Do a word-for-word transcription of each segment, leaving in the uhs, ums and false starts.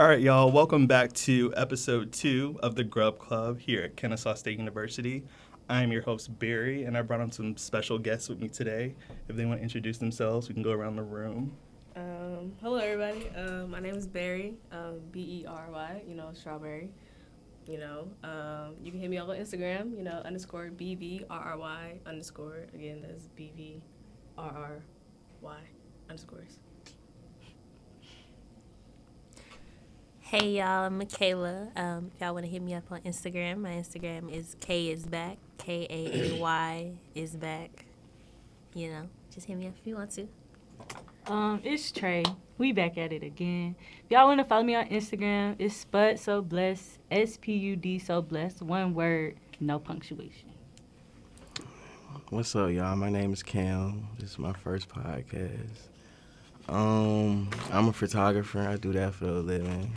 All right, y'all, welcome back to episode two of the Grub Club here at Kennesaw State University. I'm your host, Barry, and I brought on some special guests with me today. If they want to introduce themselves, we can go around the room. Um, hello, everybody. Uh, my name is Barry, uh, B E R Y, you know, strawberry. You know, um, you can hit me up on Instagram, you know, underscore B B R R Y, underscore, again, that's B B R R Y, underscores. Hey y'all, I'm Michaela. Um, if y'all want to hit me up on Instagram, my Instagram is K is back, K A A Y is back. You know, just hit me up if you want to. Um, it's Trey. We back at it again. If y'all want to follow me on Instagram, it's Spud So Blessed, S P U D So Blessed, one word, no punctuation. What's up, y'all? My name is Cam. This is my first podcast. Um, I'm a photographer. I do that for a living.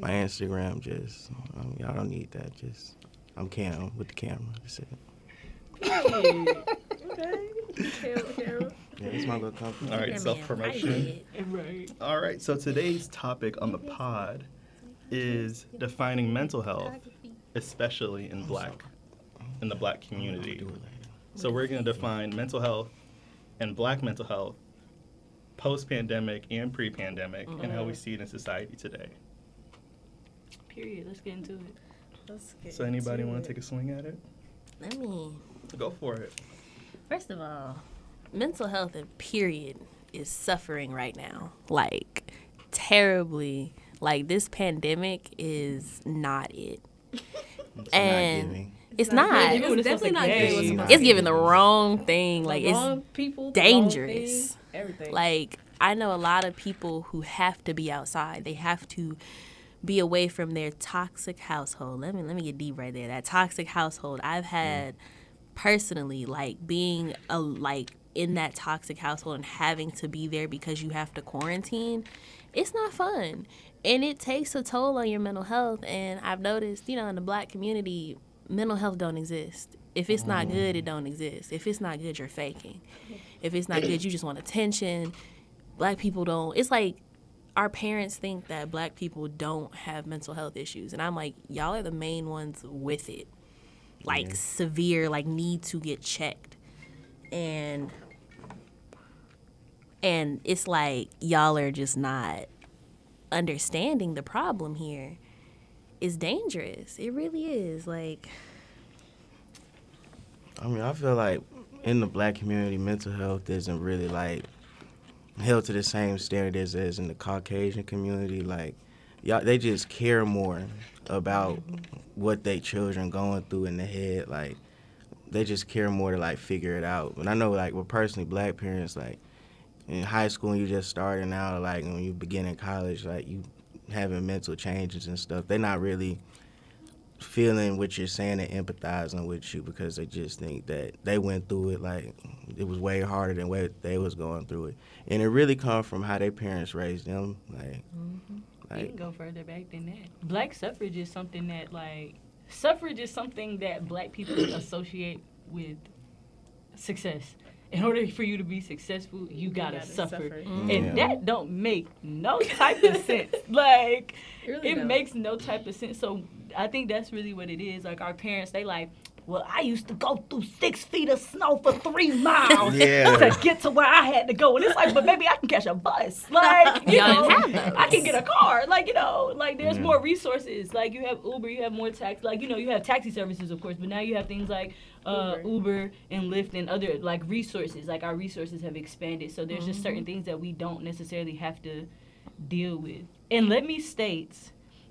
My Instagram, just, um, y'all don't need that. Just, I'm Cam with the camera. That's it. Okay. Cam with the camera. Yeah, it's my little company. All right, self-promotion. Right. All right, so today's topic on the pod is defining mental health, especially in black, in the black community. So we're going to define mental health and black mental health post-pandemic and pre-pandemic mm-hmm. and how we see it in society today. Period. Let's get into it. Let's get so anybody want to take a swing at it? Let me. Go for it. First of all, mental health and period is suffering right now. Like, terribly. Like, this pandemic is not it. It's and not giving. It's, it's not. not. It's, it's definitely not giving. It's giving the wrong thing. Like, the wrong it's people, dangerous. Wrong thing, everything. Like, I know a lot of people who have to be outside. They have to be away from their toxic household. Let me let me get deep right there. That toxic household I've had mm. personally, like being a like in that toxic household and having to be there because you have to quarantine. It's not fun, and it takes a toll on your mental health. And I've noticed, you know, in the black community, mental health don't exist. If it's not good, it don't exist. If it's not good, you're faking. If it's not good, you just want attention. Black people don't. It's like our parents think that black people don't have mental health issues. And I'm like, y'all are the main ones with it. Like, yeah. Severe, like, need to get checked. And and it's like y'all are just not understanding the problem here. It's dangerous. It really is. Like, I mean, I feel like in the black community, mental health isn't really, like, held to the same standard as, as in the Caucasian community. Like, y'all, they just care more about what they children going through in the head. Like, they just care more to, like, figure it out. And I know, like, well, personally, black parents, like, in high school, you just starting out, like, when you begin in college, like, you having mental changes and stuff. They're not really feeling what you're saying and empathizing with you because they just think that they went through it, like, it was way harder than what they was going through it. And it really comes from how their parents raised them. Like, mm-hmm. like, you can go further back than that. Black suffrage is something that, like, suffrage is something that black people associate with success. In order for you to be successful, you gotta, you gotta suffer. suffer. Mm-hmm. And yeah. that don't make no type of sense. Like, it, really it makes no type of sense. So I think that's really what it is. Like, our parents, they like, well, I used to go through six feet of snow for three miles yeah. to get to where I had to go. And it's like, but maybe I can catch a bus. Like, you know, I can get a car. Like, you know, like, there's yeah. more resources. Like, you have Uber, you have more taxi. Like, you know, you have taxi services, of course, but now you have things like uh, Uber. Uber and Lyft and other, like, resources. Like, our resources have expanded. So there's mm-hmm. just certain things that we don't necessarily have to deal with. And let me state,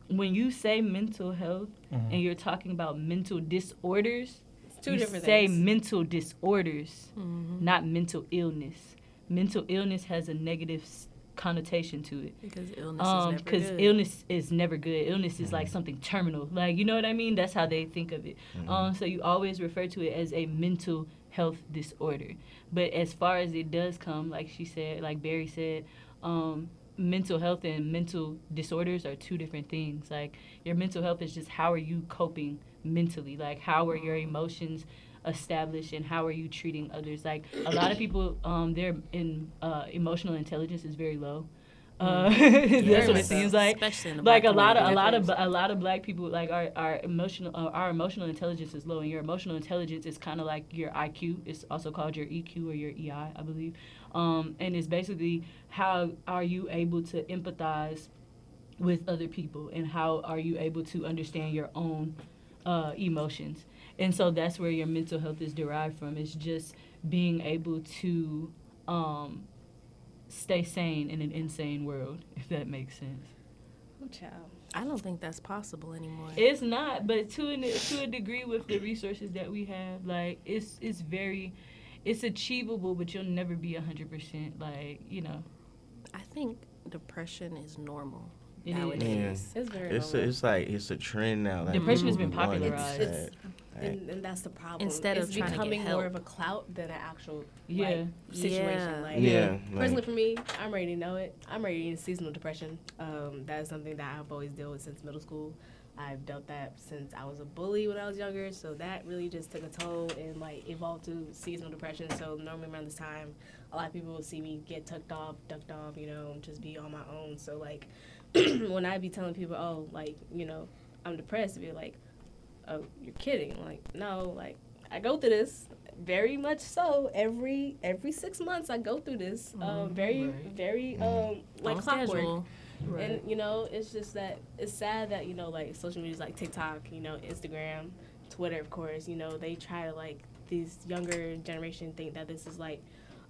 when you say mental health mm-hmm. and you're talking about mental disorders, it's two you different say things. Mental disorders, mm-hmm. not mental illness. Mental illness has a negative s- connotation to it. Because illness um, is never good. Because illness is never good. Illness mm-hmm. is like something terminal. Like, you know what I mean? That's how they think of it. Mm-hmm. Um, so you always refer to it as a mental health disorder. But as far as it does come, like she said, like Barry said, um, mental health and mental disorders are two different things. Like, your mental health is just how are you coping mentally? Like, how are your emotions established and how are you treating others? Like, a lot of people, um, their in, uh, emotional intelligence is very low. Uh, that's what it seems like. Especially in the black like a lot of a lot of a lot of black people like our our emotional uh, our emotional intelligence is low, and your emotional intelligence is kind of like your I Q. It's also called your E Q or your E I, I believe. Um, and it's basically how are you able to empathize with other people, and how are you able to understand your own uh, emotions. And so that's where your mental health is derived from. It's just being able to um, stay sane in an insane world, if that makes sense. Oh, child. I don't think that's possible anymore. It's not, but to a, to a degree with the resources that we have, like, it's it's very, it's achievable, but you'll never be one hundred percent, like, you know. I think depression is normal. It nowadays. Is. Yeah. It's very it's, a, it's like, it's a trend now. Like, depression has been popularized. It's, it's, And, and that's the problem. Instead it's of becoming more of a clout than an actual yeah. like, situation. Yeah. Like, yeah. Like, personally, for me, I'm ready to know it. I'm ready to seasonal depression. Um, that is something that I've always dealt with since middle school. I've dealt that since I was a bully when I was younger. So that really just took a toll and like evolved to seasonal depression. So normally around this time, a lot of people will see me get tucked off, ducked off, you know, just be on my own. So like when I be telling people, oh, like, you know, I'm depressed, they'll be like, oh, you're kidding. Like, no, like, I go through this very much so. Every every six months I go through this. Um, mm, very, right. very, um, like, clockwork. Right. And, you know, it's just that it's sad that, you know, like, social media's like TikTok, you know, Instagram, Twitter, of course, you know, they try to, like, these younger generation think that this is, like,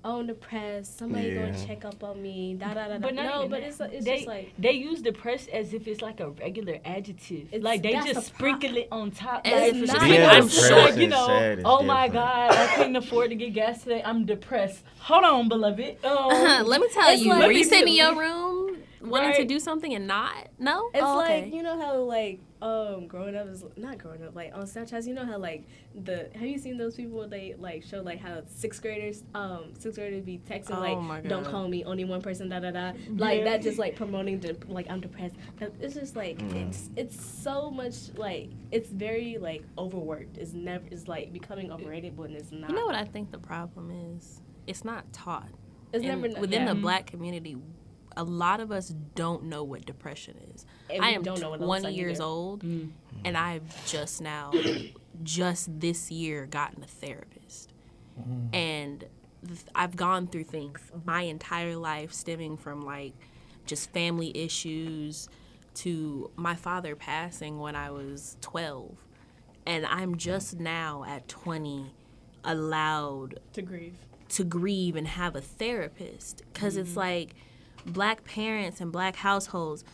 oh, I'm depressed. Somebody yeah. gonna check up on me. Da da da. But da. No, but it's, it's they, just like they use depressed as if it's like a regular adjective. It's, like they just sprinkle pro- it on top. As like, if it's yeah, I'm sure you know. Oh my different. God, I couldn't afford to get gas today. I'm depressed. Hold on, beloved. Um, uh-huh, let me tell you. Like, were you sitting in your room wanting right. to do something and not? No. It's oh, okay. like you know how like um growing up is not growing up like on Snapchat. You know how like the have you seen those people they like show like how sixth graders um sixth graders be texting oh like don't call me only one person da da da like yeah. that just like promoting de- like I'm depressed. It's just like mm. it's it's so much like it's very like overworked. It's never it's like becoming overrated when it's not. You know what I think the problem is? It's not taught. It's and never within yeah. the black community. A lot of us don't know what depression is. I am twenty years old, mm. and I've just now, just this year, gotten a therapist. Mm. And th- I've gone through things my entire life stemming from, like, just family issues to my father passing when I was twelve. And I'm just now at twenty allowed to grieve, to grieve and have a therapist. 'Cause mm. it's like... Black parents and black households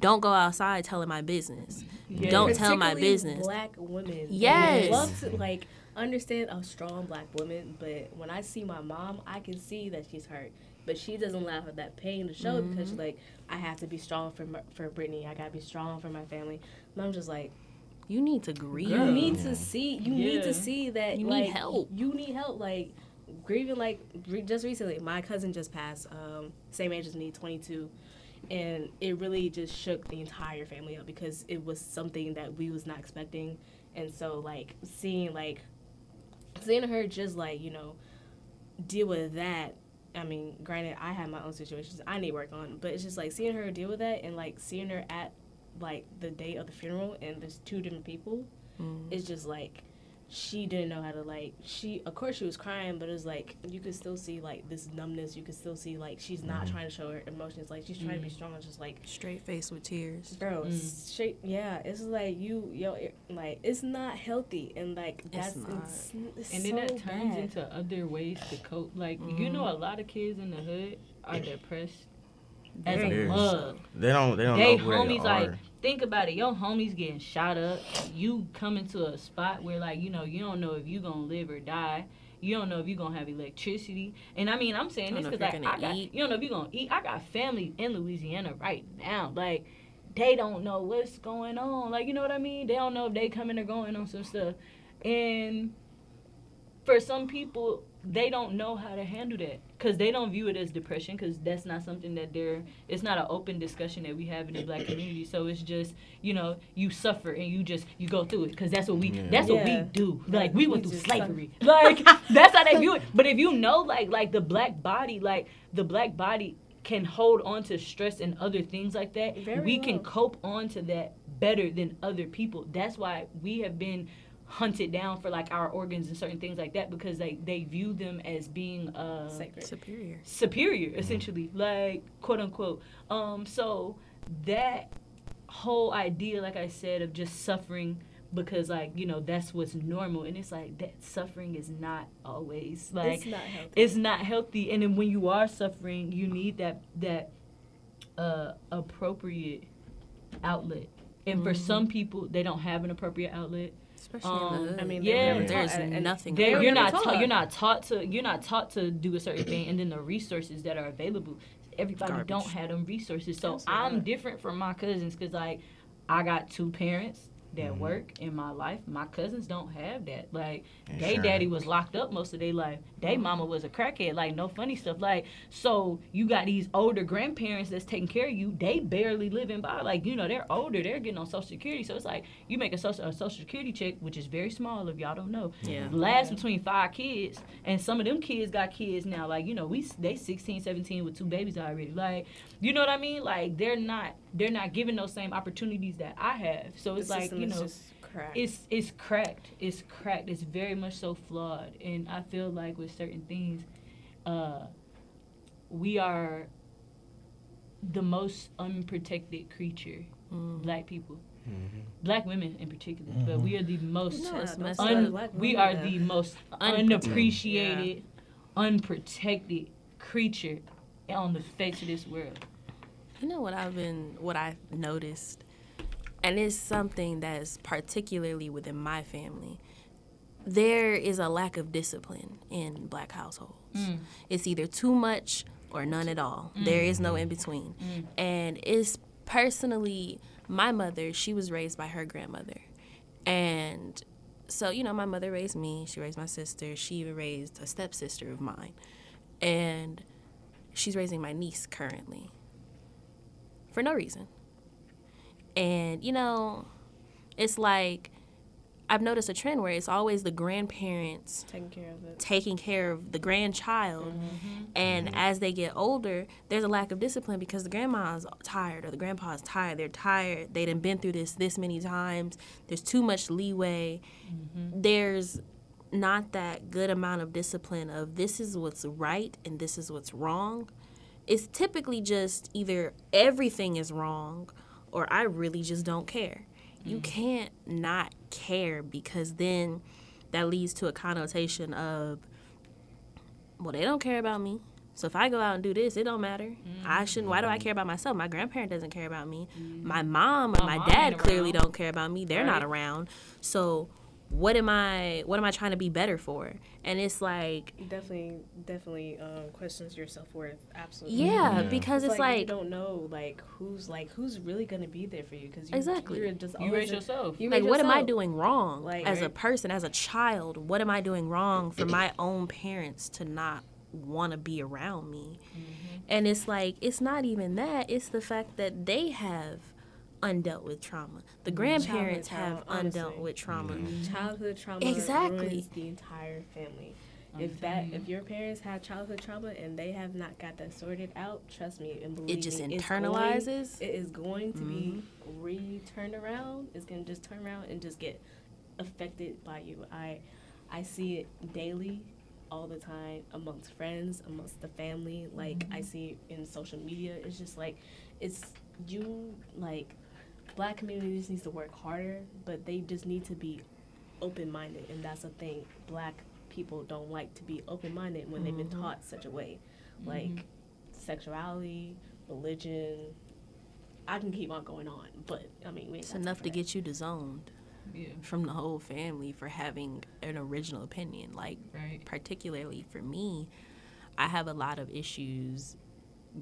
don't go outside telling my business. Yes. Don't tell my business. Black women. Yes. Love to, like, understand a strong black woman, but when I see my mom, I can see that she's hurt. But she doesn't laugh at that pain to show mm-hmm. because she's like, I have to be strong for my, for Brittany. I got to be strong for my family. And I'm just like, you need to grieve. Girl. You need to see. You yeah. need to see that. You like, need help. You need help. Like, grieving, like, re- just recently, my cousin just passed, um, same age as me, twenty-two, and it really just shook the entire family up because it was something that we was not expecting, and so, like, seeing, like, seeing her just, like, you know, deal with that, I mean, granted, I have my own situations I need work on, but it's just, like, seeing her deal with that and, like, seeing her at, like, the day of the funeral and there's two different people, mm. it's just, like, she didn't know how to, like, she, of course she was crying, but it was, like, you could still see, like, this numbness. You could still see, like, she's not mm-hmm. trying to show her emotions. Like, she's trying mm-hmm. to be strong. Just, like... Straight face with tears. Girl, mm-hmm. straight, yeah. It's, like, you, yo, it, like, it's not healthy. And, like, that's... It's not. It's, it's and so then that turns bad. Into other ways to cope. Like, mm-hmm. you know, a lot of kids in the hood are depressed as a mug. They don't, they don't they know who homies, they are. Like, think about it. Your homies getting shot up. You coming to a spot where, like, you know, you don't know if you gonna live or die. You don't know if you gonna have electricity. And I mean, I'm saying this because, like, I got, you don't know if you gonna eat. I got family in Louisiana right now. Like, they don't know what's going on. Like, you know what I mean? They don't know if they coming or going on some stuff. And for some people, they don't know how to handle that because they don't view it as depression because that's not something that they're, it's not an open discussion that we have in the black community. So it's just, you know, you suffer and you just, you go through it because that's what we, yeah. that's yeah. what we do. Like, we, we went through slavery. Suffer. Like, that's how they view it. But if you know, like, like the black body, like the black body can hold on to stress and other things like that, Very we low. can cope on to that better than other people. That's why we have been hunted down for like our organs and certain things like that, because they they view them as being uh Sacred. superior superior essentially, like, quote unquote. Um so that whole idea, like I said, of just suffering because, like, you know, that's what's normal, and it's like that suffering is not always, like, it's not healthy, it's not healthy. And then when you are suffering, you need that that uh appropriate outlet, and mm-hmm. for some people they don't have an appropriate outlet. Especially um, in the, I mean, yeah, there's nothing. You're not taught. Ta- you're not taught to. You're not taught to do a certain thing, and then the resources that are available. Everybody Garbage. don't have them resources. So Absolutely. I'm different from my cousins because, like, I got two parents that mm-hmm. work in my life. My cousins don't have that. Like, yeah, they sure. daddy was locked up most of their life. They mama was a crackhead. Like, no funny stuff. Like, so you got these older grandparents that's taking care of you. They barely living by. Like, you know, they're older. They're getting on Social Security. So it's like you make a social a social security check, which is very small if y'all don't know. Yeah. Lasts yeah. between five kids, and some of them kids got kids now. Like, you know, we they sixteen, seventeen with two babies already. Like, you know what I mean? Like, they're not they're not given those same opportunities that I have. So it's the like. You know, it's, cracked. it's it's cracked. It's cracked. It's very much so flawed, and I feel like with certain things, uh, we are the most unprotected creature. Mm. Black people, mm-hmm. black women in particular, mm-hmm. but we are the most. No, that's messed up. Un, black women, we are though. the most unappreciated, yeah. unprotected creature on the face of this world. You know what I've been, what I've noticed. And it's something that's particularly within my family. There is a lack of discipline in black households. Mm. It's either too much or none at all. Mm. There is no in between. Mm. And it's personally, my mother, she was raised by her grandmother. And so, you know, my mother raised me. She raised my sister. She even raised a stepsister of mine. And she's raising my niece currently for no reason. And, you know, it's like I've noticed a trend where it's always the grandparents taking care of, it. Taking care of the grandchild. Mm-hmm. And mm-hmm. as they get older, there's a lack of discipline because the grandma's tired or the grandpa's tired. They're tired. They done been through this this many times. There's too much leeway. Mm-hmm. There's not that good amount of discipline of this is what's right and this is what's wrong. It's typically just either everything is wrong or I really just don't care. You can't not care because then that leads to a connotation of, well, they don't care about me. So if I go out and do this, it don't matter. Mm-hmm. I shouldn't, why do I care about myself? My grandparent doesn't care about me. Mm-hmm. My mom and my, my mom dad clearly don't care about me. They're right. not around. So what am I, what am I trying to be better for? And it's like... Definitely, definitely um, questions your self-worth, absolutely. Yeah, yeah. because it's, it's like, like... You don't know, like, who's, like, who's really going to be there for you? Because you, exactly. you're just always... You raise yourself. You like, what yourself. am I doing wrong like, as right? a person, as a child? What am I doing wrong for my own parents to not want to be around me? Mm-hmm. And it's like, it's not even that. It's the fact that they have... undealt with trauma. The grandparents childhood, have honestly. undealt with trauma. Mm-hmm. Childhood trauma exactly. ruins the entire family. Okay. If that, if your parents had childhood trauma and they have not got that sorted out, trust me and believe me, it just me, internalizes. It's going, it is going to mm-hmm. be re-turned around. It's going to just turn around and just get affected by you. I, I see it daily, all the time, amongst friends, amongst the family. Like mm-hmm. I see it in social media. It's just like, it's you like. Black community just needs to work harder, but they just need to be open-minded, and that's a thing. Black people don't like to be open-minded when mm-hmm. they've been taught such a way. Mm-hmm. Like, sexuality, religion, I can keep on going on, but, I mean, we ain't It's enough to get you disowned yeah. from the whole family for having an original opinion. Like, right. particularly for me, I have a lot of issues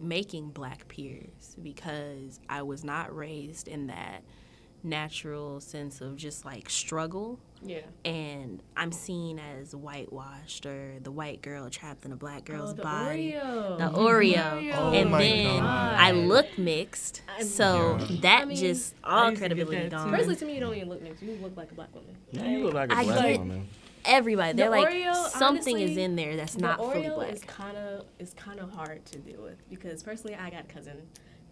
making black peers because I was not raised in that natural sense of just like struggle. Yeah. And I'm seen as whitewashed or the white girl trapped in a black girl's oh, the body. Oreo. The Oreo. The Oreo. Oh, and then God. I look mixed. I'm, so yeah. that I mean, just all credibility gone. Personally, to me, you don't even look mixed. You look like a black woman. Right? You look like a black I, woman. everybody. They're the like Oreo, something honestly, is in there that's the not Oreo fully black. Is kind of it's kind of hard to deal with because personally, I got a cousin.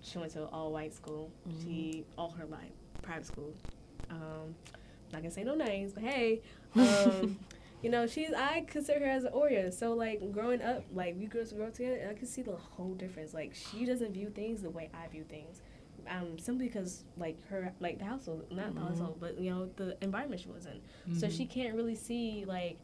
She went to an all white school. Mm-hmm. She all her life private school. Um, I'm not gonna say no names, but hey, um, you know she's I consider her as an Oreo. So like growing up, like we grew up, grew up together, and I could see the whole difference. Like she doesn't view things the way I view things. Um, simply because, like, her, like, the household, not mm-hmm. the household, but, you know, the environment she was in. Mm-hmm. So she can't really see, like,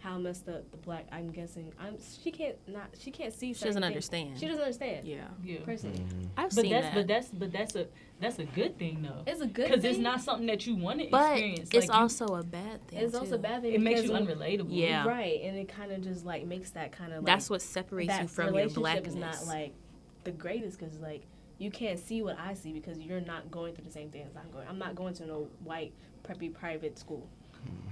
how messed up the black, I'm guessing, I'm, she can't not, she can't see She doesn't things. understand. She doesn't understand. Yeah. yeah. Personally. Mm-hmm. I've but seen that's, that. But that's, but that's a, that's a good thing, though. It's a good thing. Because it's not something that you want to but experience. But it's like also you, a bad thing, It's too. also a bad thing. It makes you unrelatable. Yeah. Right, and it kind of just, like, makes that kind of, like. That's what separates that you from your blackness. Relationship is not, like, the greatest, because, like, you can't see what I see because you're not going through the same thing as I'm going. I'm not going to no white, preppy, private school.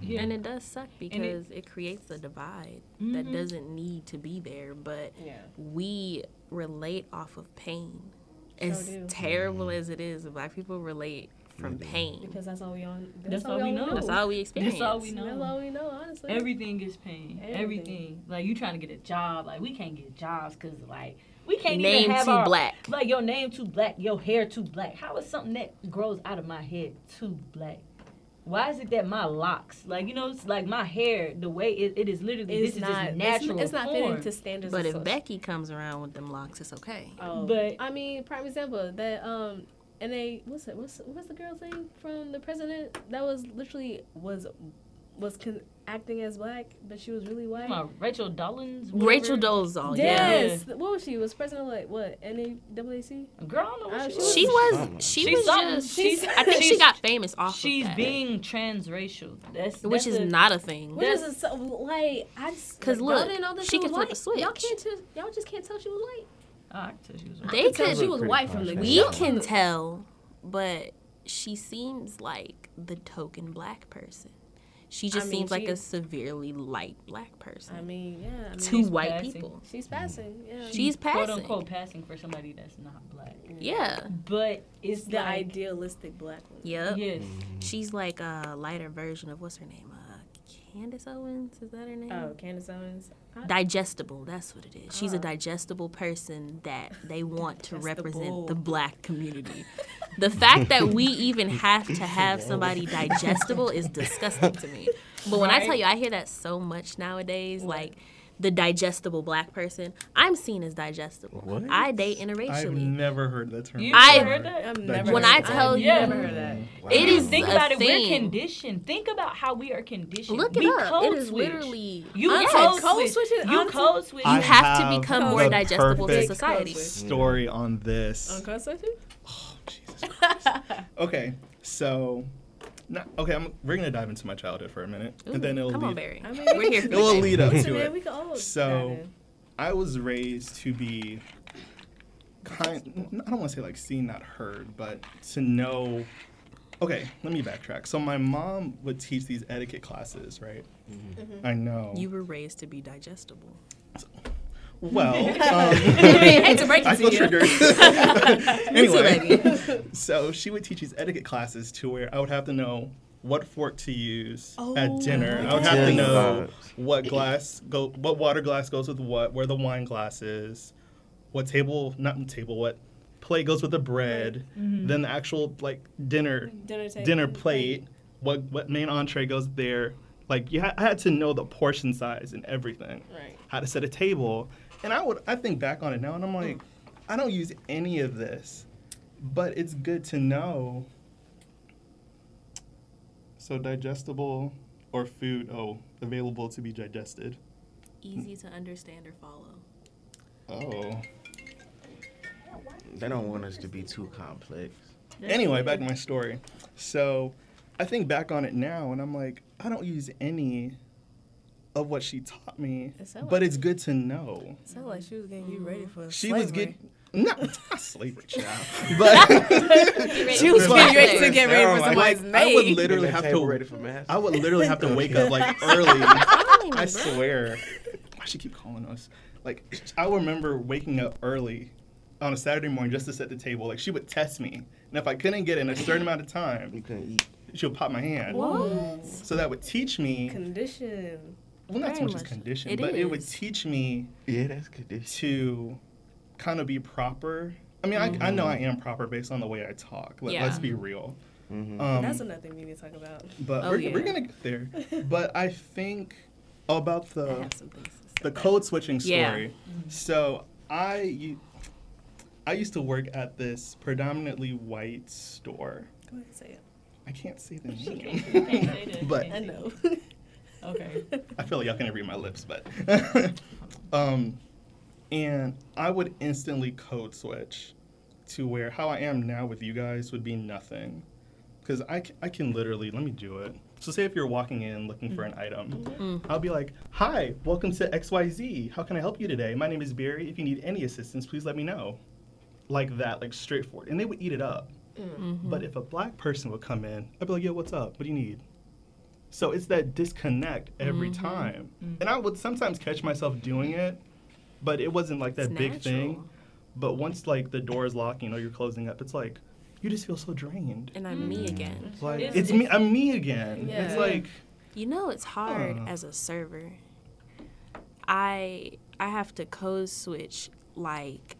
Yeah. And it does suck because it, it creates a divide mm-hmm. that doesn't need to be there. But yeah. we relate off of pain. Sure as do. terrible mm-hmm. as it is, black people relate from pain. Because that's all we on. That's, that's all, all we know. know. That's all we experience. That's all we know. That's all we know, honestly. Everything is pain. Everything. Everything. Like, you trying to get a job. Like, we can't get jobs because, like... We can't name even have too our, black. Like, your name too black, your hair too black. How is something that grows out of my head too black? Why is it that my locks, like, you know, it's like my hair, the way it, it is literally, it's this not, is just natural It's, it's not fitting to standards. But if social. Becky comes around with them locks, it's okay. Oh. But, I mean, prime example, that, um, and they, what's it, what's, what's the girl's name from the president that was literally, was, was, con- acting as black, but she was really white. My Rachel Dolezal. Rachel Dolezal. Yes. Yeah. What was she? Was president like what? N double A C P? Girl, I don't know. What uh, she was. She was. She she's was just. She's, I think she got famous off. She's of that. being transracial. That's, that's which is a, not a thing. Which is a, like I just because like, look, didn't know that she, she can flip light. a switch. Y'all can't. T- y'all just can't tell she was white. Oh, I can tell she was. White. They could. Tell she was white from the. We can tell, but she seems like the token black person. She just I mean, seems she, like a severely light black person. I mean, yeah. I mean, Two white passing. people. She's passing. Yeah. She's, she's passing. Quote unquote passing for somebody that's not black. Yeah. yeah. But it's, it's the like, idealistic black one. Yep. Yes. Mm-hmm. She's like a lighter version of what's her name? Uh, Candace Owens? Is that her name? Oh, Candace Owens. I, digestible. That's what it is. She's uh, a digestible person that they want to represent the black community. The fact that we even have to have somebody digestible is disgusting to me. But when right? I tell you, I hear that so much nowadays, what? like the digestible black person, I'm seen as digestible. What? I date interracially. I've never heard that term. You've never heard that? I've never when heard I tell I've you, never heard that. Wow. It is Think about it, thing. We're conditioned. Think about how we are conditioned. Look it we up. Code it is switch. literally. You yes, code, code switch. switch. You code switch. You have, have to become more digestible to society. Story on this. On code switching? Okay, so, not, okay, I'm, we're going to dive into my childhood for a minute. Ooh, and then it'll come lead, on, Barry. I mean, we're here for it. It will lead up to it. So, I was raised to be, kind. I don't want to say like seen, not heard, but to know, okay, let me backtrack. So, my mom would teach these etiquette classes, right? Mm-hmm. Mm-hmm. I know. You were raised to be digestible. So, well, um, I feel triggered. Anyway, so she would teach these etiquette classes to where I would have to know what fork to use oh, at dinner. I would have yes. to know what glass go, what water glass goes with what, where the wine glass is, what table, not table, what plate goes with the bread, mm-hmm. then the actual like dinner dinner, dinner plate, what what main entree goes there. Like you ha- I had to know the portion size and everything, right. how to set a table. And I would, I think back on it now, and I'm like, mm. I don't use any of this, but it's good to know. So digestible or food, oh, available to be digested. Easy to understand or follow. Oh. They don't want us to be too complex. Anyway, back to my story. So I think back on it now, and I'm like, I don't use any of what she taught me, it but like it's good to know. It sounded like she was getting you ready for she slavery. She was getting, not, not slavery, child, but she was getting ready to get ready for somebody's name. I would literally have to, ready for mass. I would literally have to wake up like early. I swear. Why she keep calling us? Like, I remember waking up early on a Saturday morning just to set the table. Like, she would test me. And if I couldn't get in a certain amount of time. You couldn't eat. she'll pop my hand. What? So that would teach me. Condition. Well, not Very so much, much as condition, it but is. It would teach me. Yeah, that's condition. To kind of be proper. I mean, mm-hmm. I, I know I am proper based on the way I talk. Let, yeah. Let's be real. Mm-hmm. Um, that's another thing we need to talk about. But oh, we're, yeah. we're going to get there. But I think about the the code switching story. Yeah. Mm-hmm. So I I used to work at this predominantly white store. Go ahead and say it. I can't say the name. But I know. Okay. I feel like y'all can't read my lips, but um, and I would instantly code switch to where how I am now with you guys would be nothing. Because I, I can literally, let me do it. So say if you're walking in looking mm. for an item, mm. I'll be like, hi, welcome to X Y Z. How can I help you today? My name is Barry. If you need any assistance, please let me know. Like that, like straightforward. And they would eat it up. Mm-hmm. But if a black person would come in, I'd be like, yo, what's up? What do you need? So it's that disconnect every mm-hmm. time. Mm-hmm. And I would sometimes catch myself doing it, but it wasn't like that it's big natural. Thing. But once like the door is locking or you're closing up, it's like, you just feel so drained. And I'm mm. me again. Like, it's, it's me, I'm me again. Yeah. It's like. You know, it's hard uh, as a server. I I have to code switch like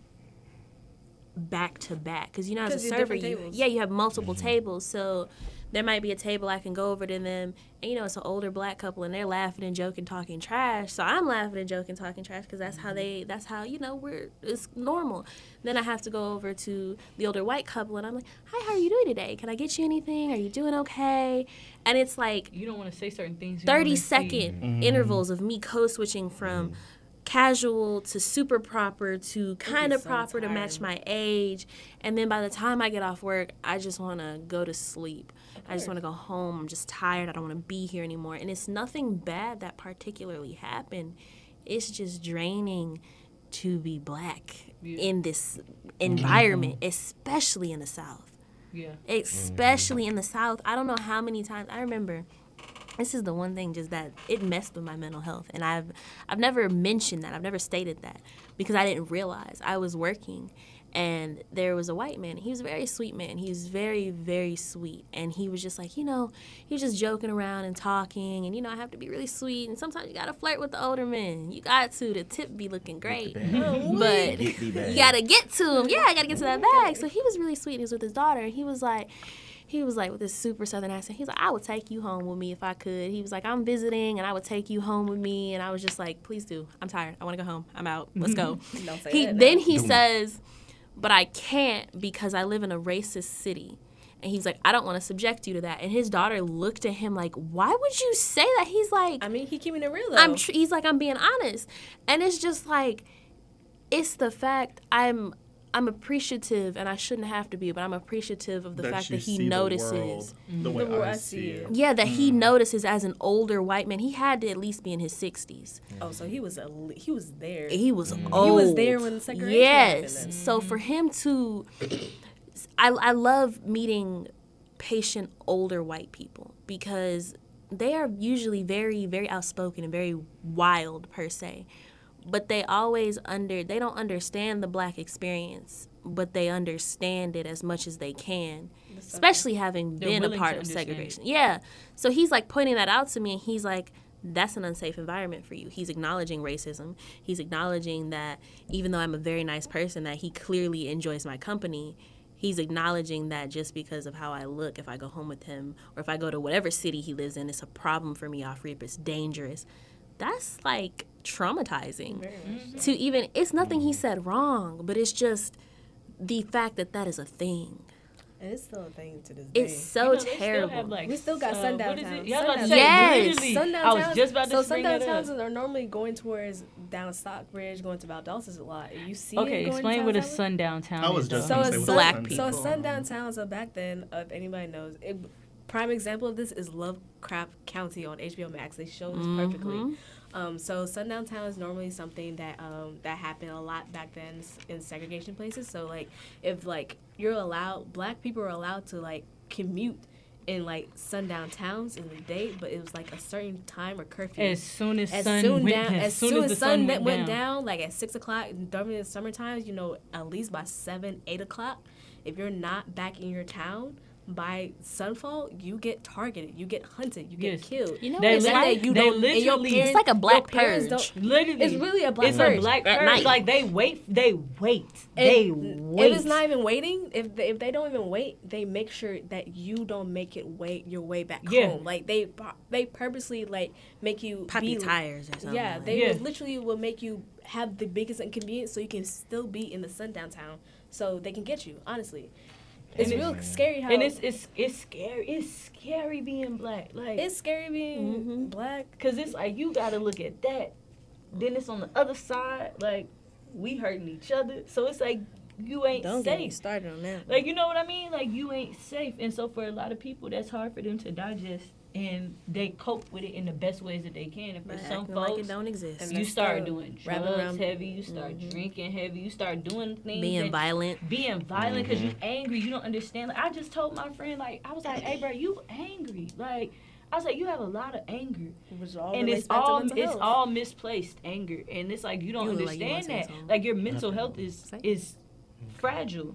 back to back. Because, you know, as a server, you, yeah, you have multiple mm-hmm. tables. So there might be a table I can go over to them. And, you know, it's an older black couple and they're laughing and joking, talking trash. So I'm laughing and joking, talking trash because that's mm-hmm. how they, that's how, you know, we're, it's normal. Then I have to go over to the older white couple, and I'm like, hi, how are you doing today? Can I get you anything? Are you doing okay? And it's like... You don't want to say certain things. thirty-second mm-hmm. intervals of me code-switching from mm-hmm. casual to super proper to kind of so proper tiring. To match my age. And then by the time I get off work, I just want to go to sleep. I just want to go home. I'm just tired. I don't want to be here anymore. And it's nothing bad that particularly happened. It's just draining to be black yeah. in this environment, mm-hmm. especially in the South. Yeah. Especially mm-hmm. in the South. I don't know how many times. I remember this is the one thing just that it messed with my mental health. And I've I've never mentioned that. I've never stated that because I didn't realize I was working. And there was a white man. He was a very sweet man. He was very, very sweet. And he was just like, you know, he was just joking around and talking. And, you know, I have to be really sweet. And sometimes you got to flirt with the older men. You got to. The tip be looking great. But you got to get to him. Yeah, I got to get to that bag. So he was really sweet. He was with his daughter. And he was like, he was like with this super Southern accent. He's like, I would take you home with me if I could. He was like, I'm visiting, and I would take you home with me. And I was just like, please do. I'm tired. I want to go home. I'm out. Let's go. Don't say he, that, no. Then he Don't. says... But I can't because I live in a racist city. And he's like, I don't want to subject you to that. And his daughter looked at him like, why would you say that? He's like... I mean, he keeping it real, though. I'm tr- he's like, I'm being honest. And it's just like, it's the fact I'm I'm appreciative, and I shouldn't have to be, but I'm appreciative of the that fact that he notices. The, world, mm-hmm. the way the I see it. Yeah, that mm-hmm. he notices as an older white man. He had to at least be in his sixties. Mm-hmm. Oh, so he was a, he was there. He was mm-hmm. old. He was there when the segregation Yes. happened. Mm-hmm. So for him to, I, I love meeting patient older white people because they are usually very, very outspoken and very wild per se. But they always under, they don't understand the black experience, but they understand it as much as they can, especially having They're been a part of segregation. It. Yeah. So he's like pointing that out to me, and he's like, that's an unsafe environment for you. He's acknowledging racism. He's acknowledging that even though I'm a very nice person, that he clearly enjoys my company. He's acknowledging that just because of how I look, if I go home with him or if I go to whatever city he lives in, it's a problem for me off-rip. It's dangerous. That's like traumatizing to even, it's nothing he said wrong, but it's just the fact that that is a thing. And it's still a thing to this day. It's so you know, terrible. Still have, like, we still got so, sundown towns. Sundown say, yes. Sundown I was towns, just about to So sundown towns are normally going towards down Stockbridge, going to Valdosta a lot. You see Okay, it explain to what a sundown town I was is. Just so say black sun, people. So sundown towns are back then, uh, if anybody knows, it, prime example of this is Lovecraft County on H B O Max. They show this mm-hmm. perfectly. Um, so sundown town is normally something that um, that happened a lot back then in segregation places. So like if like you're allowed, black people are allowed to like commute in like sundown towns in the day, but it was like a certain time or curfew. As soon as, as sun soon went down, down, as soon as, as the sun, sun went, went down. down, like at six o'clock during the summer times, you know, at least by seven, eight o'clock, if you're not back in your town, by Sunfall, you get targeted, you get hunted, you get yes. killed. You know, they it's like you they don't, literally, parents, it's like a black purge. Literally, it's really a black it's purge. It's a black purge. Night. Like they wait, they wait, and they wait. If it's not even waiting, if they, if they don't even wait, they make sure that you don't make it wait your way back yeah. home. Like they they purposely like make you poppy be, tires or something. Yeah, like. they yeah. literally will make you have the biggest inconvenience so you can still be in the sundown town so they can get you. Honestly. It's and real it's, scary how... And it's, it's it's scary. It's scary being black. Like It's scary being mm-hmm. black. Because it's like, you got to look at that. Then it's on the other side. Like, we hurting each other. So it's like, you ain't Don't safe. Don't get me started on that. Like, you know what I mean? Like, you ain't safe. And so for a lot of people, that's hard for them to digest. And they cope with it in the best ways that they can. And for but some folks, like it don't exist. You start doing drugs heavy. You start mm-hmm. drinking heavy. You start doing things. Being that, violent. Being violent because mm-hmm. you're angry. You don't understand. Like, I just told my friend, like, I was like, hey, bro, you angry. Like, I was like, you have a lot of anger. It was all and it's all it's health. all misplaced anger. And it's like, you don't you understand like you that. Like, your mental health is is fragile.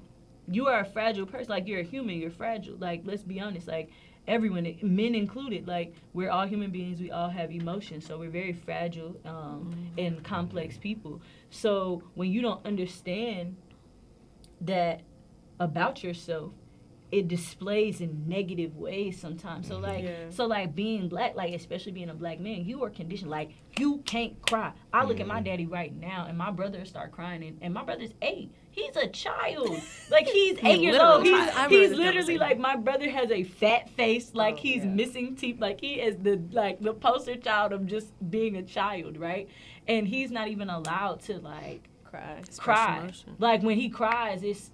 You are a fragile person. Like, you're a human. You're fragile. Like, let's be honest. Like, everyone, men included, like, we're all human beings. We all have emotions, so we're very fragile um, mm-hmm. and complex people. So when you don't understand that about yourself, it displays in negative ways sometimes. So like, yeah. so like being black, like especially being a black man, you are conditioned. Like, you can't cry. I look mm-hmm. at my daddy right now, and my brother start crying, and, and my brother's eight. He's a child. Like, he's eight he's years old. He's, he's literally like, my brother has a fat face. Like, oh, he's yeah. missing teeth. Like, he is the like the poster child of just being a child, right? And he's not even allowed to like cry. Cry. Like, when he cries, it's,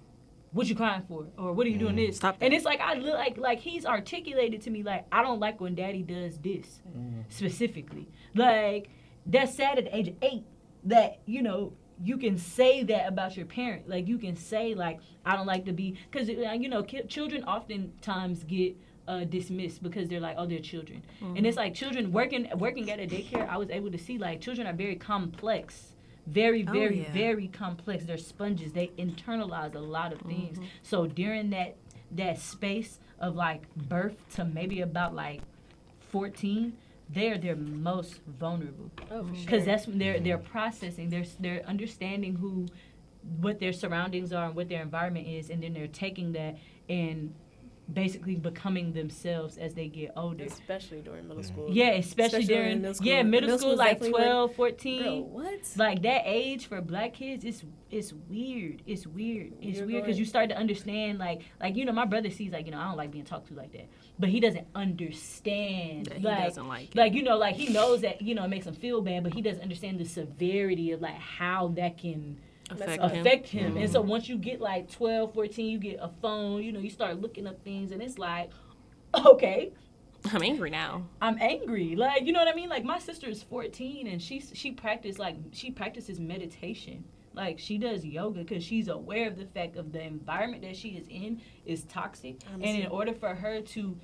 what you crying for? Or what are you mm, doing this? Stop that. And it's like, I look like like he's articulated to me, like, I don't like when daddy does this mm. specifically. Like, that's sad at the age of eight that, you know, you can say that about your parent. Like, you can say, like, I don't like to be... Because, you know, ki- children oftentimes get uh, dismissed because they're like, oh, they're children. Mm-hmm. And it's like, children, working working at a daycare, I was able to see, like, children are very complex. Very, very, oh, yeah. very complex. They're sponges. They internalize a lot of things. Mm-hmm. So during that that space of, like, birth to maybe about, like, fourteen... They're their most vulnerable, oh, for sure. because that's when they're they're processing, they're they're understanding who, what their surroundings are and what their environment is, and then they're taking that and basically becoming themselves as they get older. Especially during middle school. Yeah, especially, especially during middle school. yeah middle, middle school, like twelve, fourteen. Bro, what? Like that age for black kids, it's it's weird. It's weird. It's You're weird because you start to understand, like like you know, my brother sees, like, you know, I don't like being talked to like that. But he doesn't understand. He like, doesn't like it. Like, you know, like, he knows that, you know, it makes him feel bad, but he doesn't understand the severity of, like, how that can affect, affect him. him. Mm-hmm. And so once you get, like, twelve, fourteen, you get a phone, you know, you start looking up things, and it's like, okay. I'm angry now. I'm angry. Like, you know what I mean? Like, my sister is fourteen, and she, she, practice, like, she practices meditation. Like, she does yoga because she's aware of the fact of the environment that she is in is toxic. Honestly. And in order for her to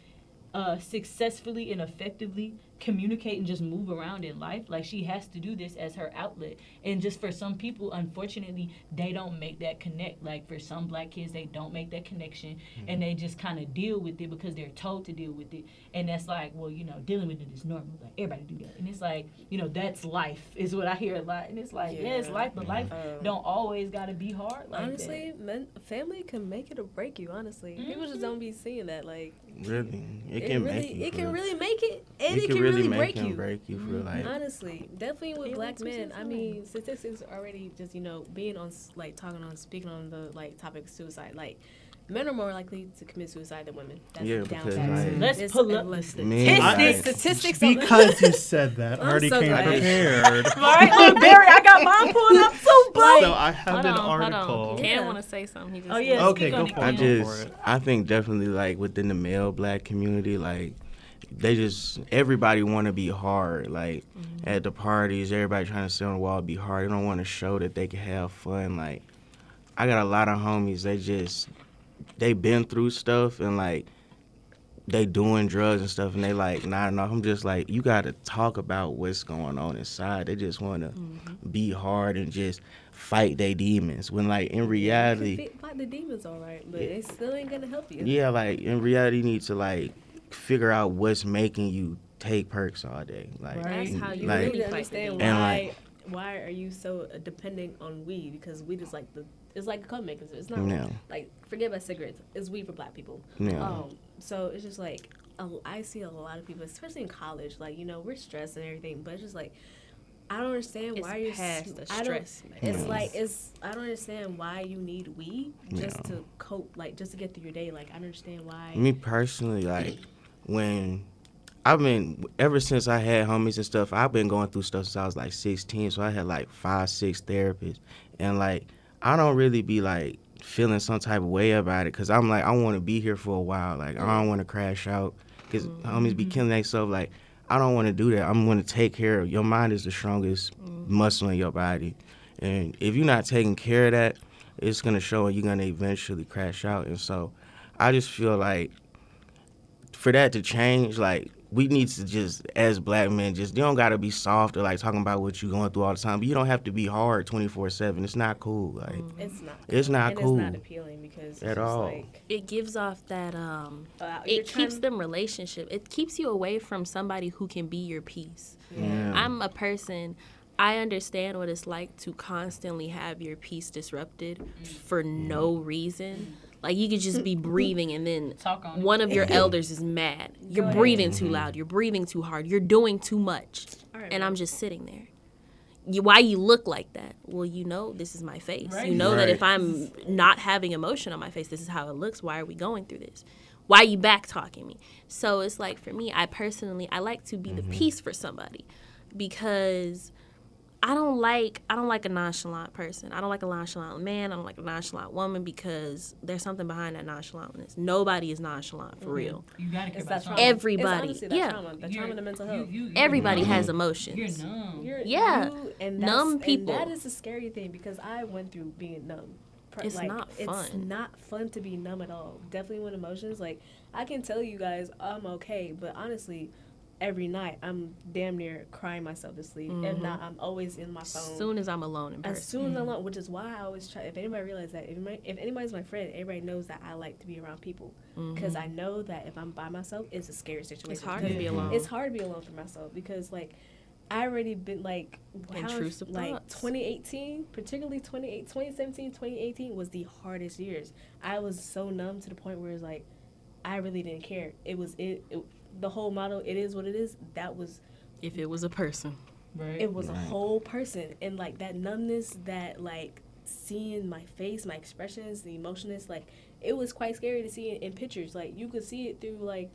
uh, successfully and effectively communicate and just move around in life, like, she has to do this as her outlet. And just for some people, unfortunately, they don't make that connect. Like, for some black kids, they don't make that connection. Mm-hmm. And they just kind of deal with it because they're told to deal with it. And that's like, well, you know, dealing with it is normal. Like, everybody do that. And it's like, you know, that's life is what I hear a lot. And it's like, yeah, yeah it's life, but life um, don't always got to be hard. Like, honestly, men, family can make it or break you, honestly. Mm-hmm. People just don't be seeing that. Like, really? It, it can really, make it. It can really make it. And it, it can really Really break you. break you for like honestly, definitely with black men. I mean, statistics already just, you know, being on like talking on speaking on the like topic of suicide. Like, men are more likely to commit suicide than women. That's yeah, because like, let's it's pull up the statistics. statistics because you said that, I already so came glad. prepared. All right, look, Barry, I got mine pulled up so black. So I have hold an on, article. Dan yeah. want to say something. He just oh yeah, okay, go for it. I just, I think definitely like within the male black community, like. They just, everybody want to be hard. Like, mm-hmm. at the parties, everybody trying to sit on the wall, be hard. They don't want to show that they can have fun. Like, I got a lot of homies, they just, they been through stuff, and, like, they doing drugs and stuff, and they like nodding off. I'm just like, you got to talk about what's going on inside. They just want to mm-hmm. be hard and just fight their demons. When like in reality, you can fight the demons, all right, but yeah. it still ain't gonna help you. Yeah, like in reality, you need to like figure out what's making you take perks all day. Like right. that's how you like, really understand why. Like, why are you so dependent on weed? Because weed is like the it's like cut makers. It's not no. like forget about cigarettes. It's weed for black people. No. Um, so it's just like a, I see a lot of people, especially in college. Like you know, we're stressed and everything, but it's just like I don't understand it's why you're past the stress. I don't, it's like it's I don't understand why you need weed just no. to cope, like just to get through your day. Like I don't understand why. Me personally, like when. I've been, ever since I had homies and stuff, I've been going through stuff since I was like sixteen, so I had like five, six therapists. And like, I don't really be like feeling some type of way about it because I'm like, I want to be here for a while. Like, I don't want to crash out because mm-hmm. homies be killing themselves. Like, I don't want to do that. I'm going to take care of, your mind is the strongest mm-hmm. muscle in your body. And if you're not taking care of that, it's going to show and you're going to eventually crash out. And so I just feel like for that to change, like, we need to just, as black men, just, you don't got to be soft or, like, talking about what you're going through all the time. But you don't have to be hard twenty-four seven. It's not cool. Like It's not cool. It's not and cool. It's not appealing because it's At just all. Like... It gives off that, um, uh, it keeps to... them relationship. It keeps you away from somebody who can be your peace. Yeah. Yeah. I'm a person, I understand what it's like to constantly have your peace disrupted mm. for mm. no reason. Like, you could just be breathing, and then on one it. of your elders is mad. You're Go breathing ahead. too mm-hmm. loud. You're breathing too hard. You're doing too much. Right, and right. I'm just sitting there. You, why you look like that? Well, you know this is my face. Right. You know right. that if I'm not having emotion on my face, this is how it looks. Why are we going through this? Why are you back-talking me? So it's like, for me, I personally, I like to be mm-hmm. the peace for somebody because... I don't like I don't like a nonchalant person. I don't like a nonchalant man. I don't like a nonchalant woman because there's something behind that nonchalantness. Nobody is nonchalant for mm-hmm. real. You gotta care about trauma. Everybody, it's honestly that yeah. trauma, the trauma, the mental health. You, you, Everybody numb. has emotions. You're numb. You're yeah, new, and numb people. And that is a scary thing because I went through being numb. It's like, not fun. It's not fun to be numb at all. Definitely when emotions like I can tell you guys I'm okay, but honestly. Every night, I'm damn near crying myself to sleep. Mm-hmm. If not, I'm always in my phone. As soon as I'm alone in person. As soon as I'm alone, which is why I always try. If anybody realizes that, if, anybody, if anybody's my friend, everybody knows that I like to be around people. Because mm-hmm. I know that if I'm by myself, it's a scary situation. It's hard to be alone. It's hard to be alone for myself because, like, I already been, like, intrusive how, like twenty eighteen, particularly twenty seventeen, twenty eighteen was the hardest years. I was so numb to the point where it's like, I really didn't care. It was, it, it the whole motto, it is what it is, that was... If it was a person. Right. It was right. a whole person. And, like, that numbness, that, like, seeing my face, my expressions, the emotionless, like, it was quite scary to see it in pictures. Like, you could see it through, like,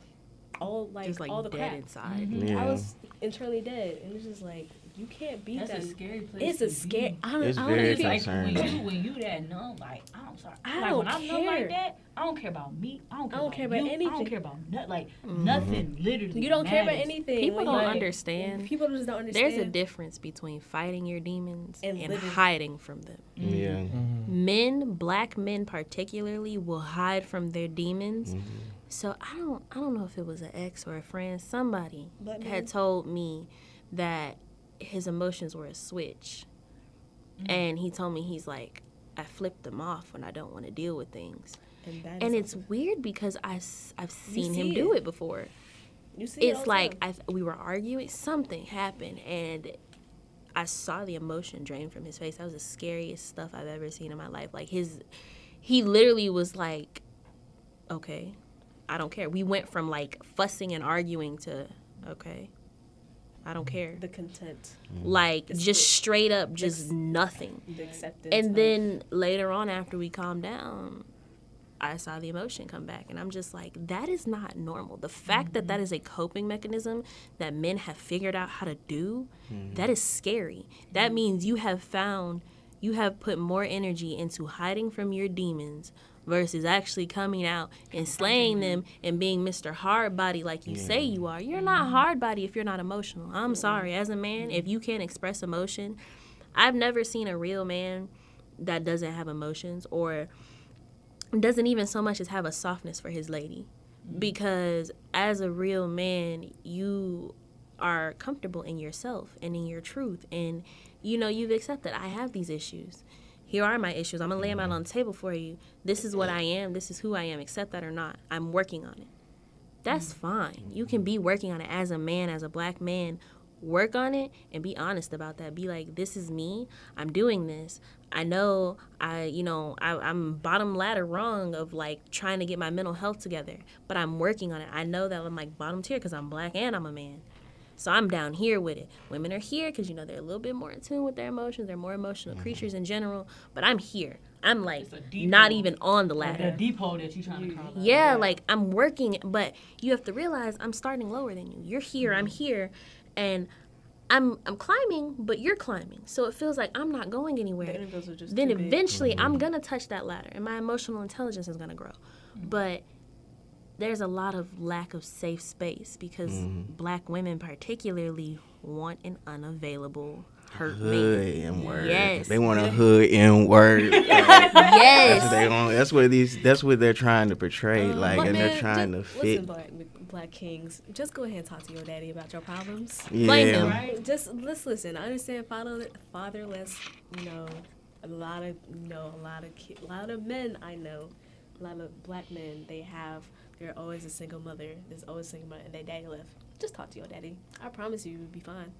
all, like, just, like all the crap. Inside. Mm-hmm. Yeah. I was internally dead. And it's just, like, you can't be that. That's a scary place. It's a scary... It's very concerning. Like, when you, when you that numb, like, I'm sorry. I like, don't when I'm care. numb like that... I don't care about me. I don't care, I don't care about, about you. Anything. I don't care about nothing. Like mm-hmm. nothing, literally. You don't matters. care about anything. People don't like, understand. People just don't understand. There's a difference between fighting your demons and, and hiding from them. Mm-hmm. Yeah. Mm-hmm. Men, black men particularly, will hide from their demons. Mm-hmm. So I don't, I don't know if it was an ex or a friend. Somebody but had me. told me that his emotions were a switch, mm-hmm. and he told me he's like, I flip them off when I don't want to deal with things. And, and it's awesome. weird because I, I've seen him it. do it before. You see it's it like I, we were arguing. Something happened, and I saw the emotion drain from his face. That was the scariest stuff I've ever seen in my life. Like his, he literally was like, okay, I don't care. We went from like fussing and arguing to, okay, I don't care. The content. Like, the just straight up, just the nothing. The acceptance. And then later on after we calmed down, I saw the emotion come back, and I'm just like, that is not normal. The fact mm-hmm. that that is a coping mechanism that men have figured out how to do, mm-hmm. that is scary. Mm-hmm. That means you have found, you have put more energy into hiding from your demons versus actually coming out and slaying mm-hmm. them and being Mister Hardbody like you yeah. say you are. You're mm-hmm. not hardbody if you're not emotional. I'm mm-hmm. sorry. As a man, mm-hmm. if you can't express emotion, I've never seen a real man that doesn't have emotions or... doesn't even so much as have a softness for his lady. because as a real man, you are comfortable in yourself and in your truth. And, you know, you've accepted, I have these issues. Here are my issues. I'm going to lay them out on the table for you. This is what I am. This is who I am. Accept that or not. I'm working on it. That's fine. You can be working on it as a man, as a black man. Work on it and be honest about that. Be like, this is me. I'm doing this. I know I, you know, I, I'm bottom ladder rung of like trying to get my mental health together, but I'm working on it. I know that I'm like bottom tier because I'm black and I'm a man. So I'm down here with it. Women are here because, you know, they're a little bit more in tune with their emotions. They're more emotional mm-hmm. creatures in general. But I'm here. I'm, like, not even on the ladder. That deep hole that you're trying to crawl out. Yeah, like, I'm working. But you have to realize I'm starting lower than you. You're here. Mm-hmm. I'm here. And I'm I'm climbing, but you're climbing. So it feels like I'm not going anywhere. Then, those are just then eventually mm-hmm. I'm going to touch that ladder. And my emotional intelligence is going to grow. Mm-hmm. But there's a lot of lack of safe space because mm-hmm. black women particularly want an unavailable hurt hood in word. Yes. They want a hood in word. Like, yes. That's what, they want. That's what these that's what they're trying to portray. Um, like and man, they're trying just, to fit. Listen, black, black kings, just go ahead and talk to your daddy about your problems. Yeah. Blame him, right? Just let's listen. I understand father fatherless, you know, a lot of you know, a lot of ki- a lot of men I know, a lot of black men, they have They're always a single mother. There's always a single mother, and their daddy left. Just talk to your daddy. I promise you, you'll be fine.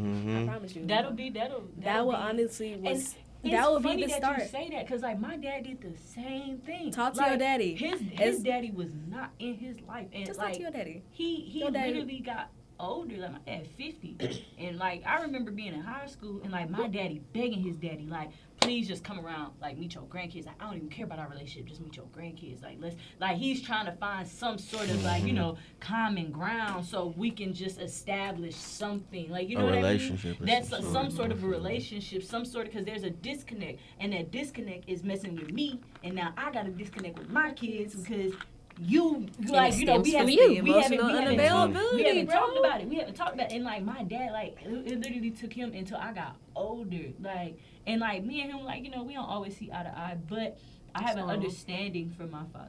Mm-hmm. I promise you. That'll be that'll that'll that will be, honestly was that will be the that start. You say that because like my dad did the same thing. Talk to like, your daddy. His his daddy was not in his life, and just like, talk to your daddy. He he your daddy. literally got older. Like my dad, fifty, and like I remember being in high school, and like my daddy begging his daddy like, please just come around, like, meet your grandkids. Like, I don't even care about our relationship. Just meet your grandkids. Like, let's, like, he's trying to find some sort of, like, you know, common ground so we can just establish something. Like, you know a what relationship I mean? That's some, a, some sort of a relationship, some sort of, because there's a disconnect. And that disconnect is messing with me. And now I got to disconnect with my kids because you, like, you know, we haven't, you. We, haven't, we, haven't, we haven't talked about it. We haven't talked about it. And, like, my dad, like, it literally took him until I got older. Like, And, like, me and him, like, you know, we don't always see eye to eye, but I have so, an understanding from my father.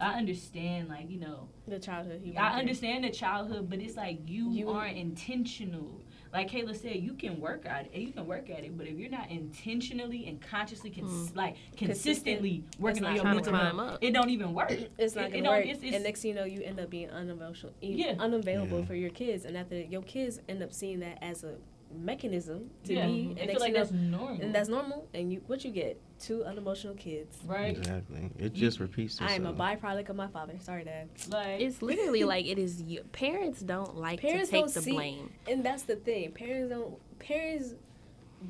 I understand, like, you know. The childhood. He I understand in. the childhood, but it's like you, you aren't intentional. Like Kayla said, you can work at it, you can work at it, but if you're not intentionally and consciously, cons- mm. like, consistently Consistent. working on your mental health, it don't even work. It's not it, going it to work. It's, it's, and next thing you know, you end up being unemotional, yeah. unavailable yeah. for your kids. And after your kids end up seeing that as a mechanism to yeah. be, and feel like that's normal, and that's normal. And you, what you get, two unemotional kids, right? Exactly. It just you, repeats itself. I am a byproduct of my father. Sorry, Dad. Like it's literally like it is. You, parents don't like parents to take the see, blame, and that's the thing. Parents don't. Parents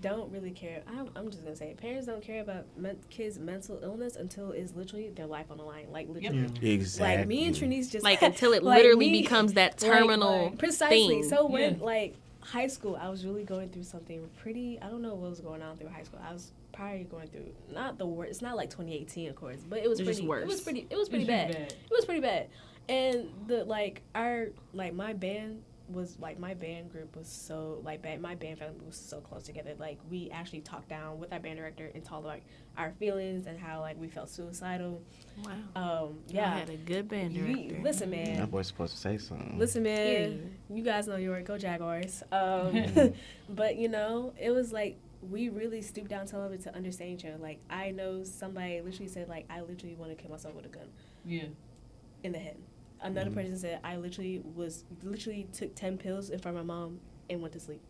don't really care. I'm, I'm just gonna say, it. Parents don't care about men, kids' mental illness until it's literally their life on the line. Like literally, yep. exactly. Like me and Trinise just like until it like literally me, becomes that terminal. Like, like, precisely. Thing. So when yeah. like. High school, I was really going through something pretty, I don't know what was going on through high school. I was probably going through, not the worst, it's not like twenty eighteen, of course, but it was it's pretty, worse. It was pretty, it was pretty bad. bad. It was pretty bad. And the, like, our, like, my band was, like, my band group was so, like, bad, my band family was so close together. Like, we actually talked down with our band director and talked, like, our feelings and how, like, we felt suicidal. Wow. Um, yeah. I had a good band director. We, listen, man. That boy's supposed to say something. Listen, man. Yeah. You guys know you were go Jaguars. Um, but, you know, it was, like, we really stooped down to a little bit to understand each other. Like, I know somebody literally said, like, I literally want to kill myself with a gun. Yeah. In the head. Another mm-hmm. person said, I literally was, literally took ten pills in front of my mom and went to sleep.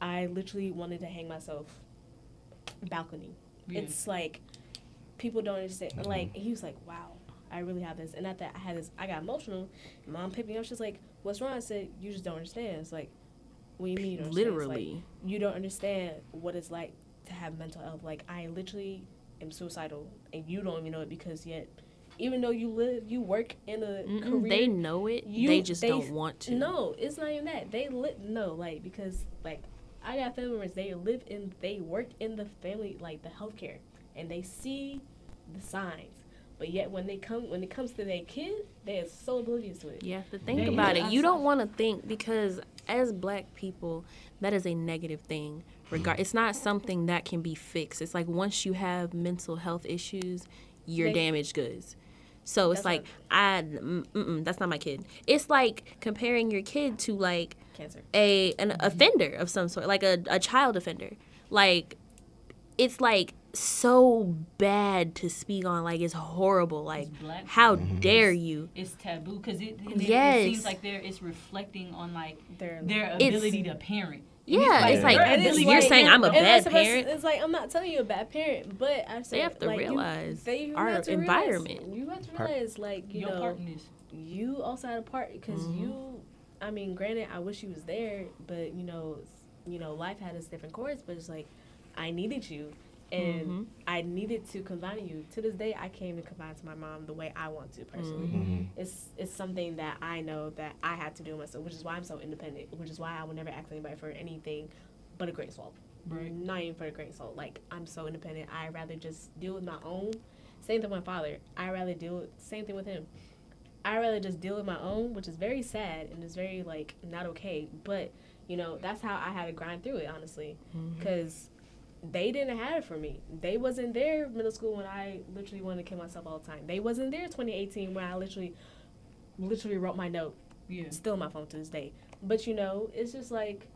I literally wanted to hang myself. Balcony. Yeah. It's like, people don't understand. Mm-hmm. Like, he was like, wow, I really have this. And after I had this, I got emotional. Mom picked me up. She's like, what's wrong? I said, you just don't understand. It's like, what do you mean you don't Literally. Understand? Like, you don't understand what it's like to have mental health. Like, I literally am suicidal, and you don't even know it because yet... Even though you live, you work in a Mm-mm, career. They know it. You, they just they, don't want to. No, it's not even that. They live, no, like, because, like, I got family members, they live in, they work in the family, like, the healthcare. And they see the signs. But yet, when they come, when it comes to their kid, they are so oblivious to it. You have to think they, about it. You don't want to think, because as black people, that is a negative thing. Regard, It's not something that can be fixed. It's like once you have mental health issues, you're they, damaged goods. So it's that's like, I, mm-mm, that's not my kid. It's like comparing your kid to like Cancer. a an mm-hmm. offender of some sort, like a, a child offender. Like, it's like so bad to speak on. Like, it's horrible. Like, it's how mm-hmm. dare you? It's taboo because it, it, yes. it seems like they're, it's reflecting on like their, their ability it's, to parent. Yeah, it's like, it's like you're, you're saying I'm a bad parent. It's like, I'm not telling you a bad parent, but I said, they have to like, realize you, they, you our to environment. Realize, you have to realize, like, you Your know, partners. you also had a part because mm-hmm. you, I mean, granted, I wish you was there, but you know, you know, life had us different course, but it's like, I needed you, and mm-hmm. I needed to confide in you. To this day, I can't even confide to my mom the way I want to personally. Mm-hmm. It's it's something that I know that I had to do myself, which is why I'm so independent, which is why I will never ask anybody for anything but a great salt. Right. Not even for a great salt. Like, I'm so independent. I'd rather just deal with my own. Same thing with my father. I'd rather deal with, same thing with him. I'd rather just deal with my own, which is very sad and is very, like, not okay. But, you know, that's how I had to grind through it, honestly, because mm-hmm. they didn't have it for me. They wasn't there middle school when I literally wanted to kill myself all the time. They wasn't there twenty eighteen when I literally, literally wrote my note. Yeah. Still on my phone to this day. But, you know, it's just like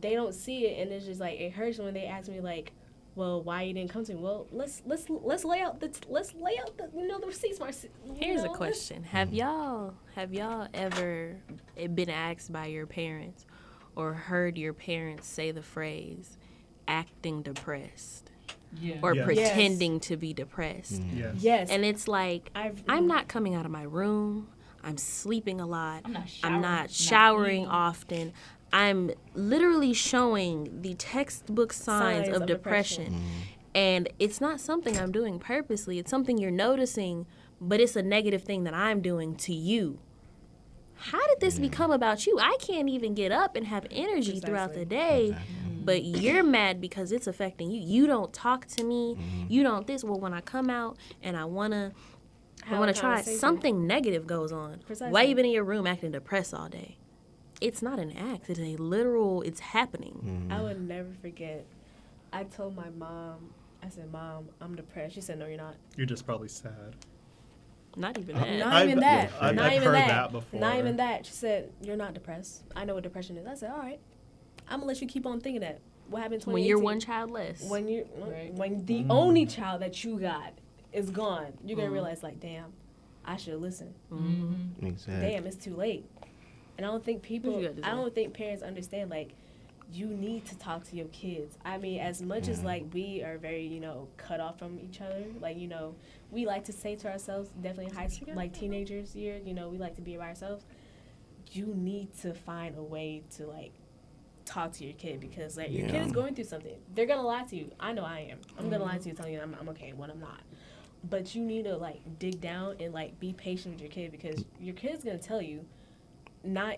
they don't see it, and it's just like it hurts when they ask me like, well, why you didn't come to me? Well, let's let's let's lay out the t- let's lay out the you know the receipts. Mar- Here's know, a question: Have y'all have y'all ever been asked by your parents or heard your parents say the phrase, acting depressed yeah. or yes. pretending yes. to be depressed? Mm. Yes. yes. And it's like, I've, I'm not coming out of my room. I'm sleeping a lot. I'm not showering, I'm not showering not often. I'm literally showing the textbook signs, signs of, of depression. depression. Mm. And it's not something I'm doing purposely. It's something you're noticing, but it's a negative thing that I'm doing to you. How did this mm. become about you? I can't even get up and have energy Precisely. throughout the day. Exactly. But you're mad because it's affecting you. You don't talk to me. Mm-hmm. You don't this. Well, when I come out and I wanna, How I wanna try something negative goes on. Precisely. Why you been in your room acting depressed all day? It's not an act. It's a literal. It's happening. Mm-hmm. I would never forget. I told my mom. I said, "Mom, I'm depressed." She said, "No, you're not. You're just probably sad." Not even that. Not I've, even that. Yeah, I've, not I've even heard that. that before. Not even that. She said, "You're not depressed. I know what depression is." I said, "All right. I'm gonna let you keep on thinking that. What happened twenty eighteen? When you're one child less. When you right. when the mm. only child that you got is gone, you're gonna mm. realize like, damn, I should listen. Mm-hmm. Exactly. Damn, it's too late. And I don't think people, do I don't think parents understand like, you need to talk to your kids. I mean, as much mm. as like we are very, you know, cut off from each other. Like, you know, we like to say to ourselves, definitely in high school, like teenagers year, you know, we like to be by ourselves. You need to find a way to like. Talk to your kid because like your yeah. kid is going through something. They're gonna lie to you. I know I am. I'm mm-hmm. gonna lie to you, telling you I'm I'm okay when I'm not. But you need to like dig down and like be patient with your kid because your kid's gonna tell you, not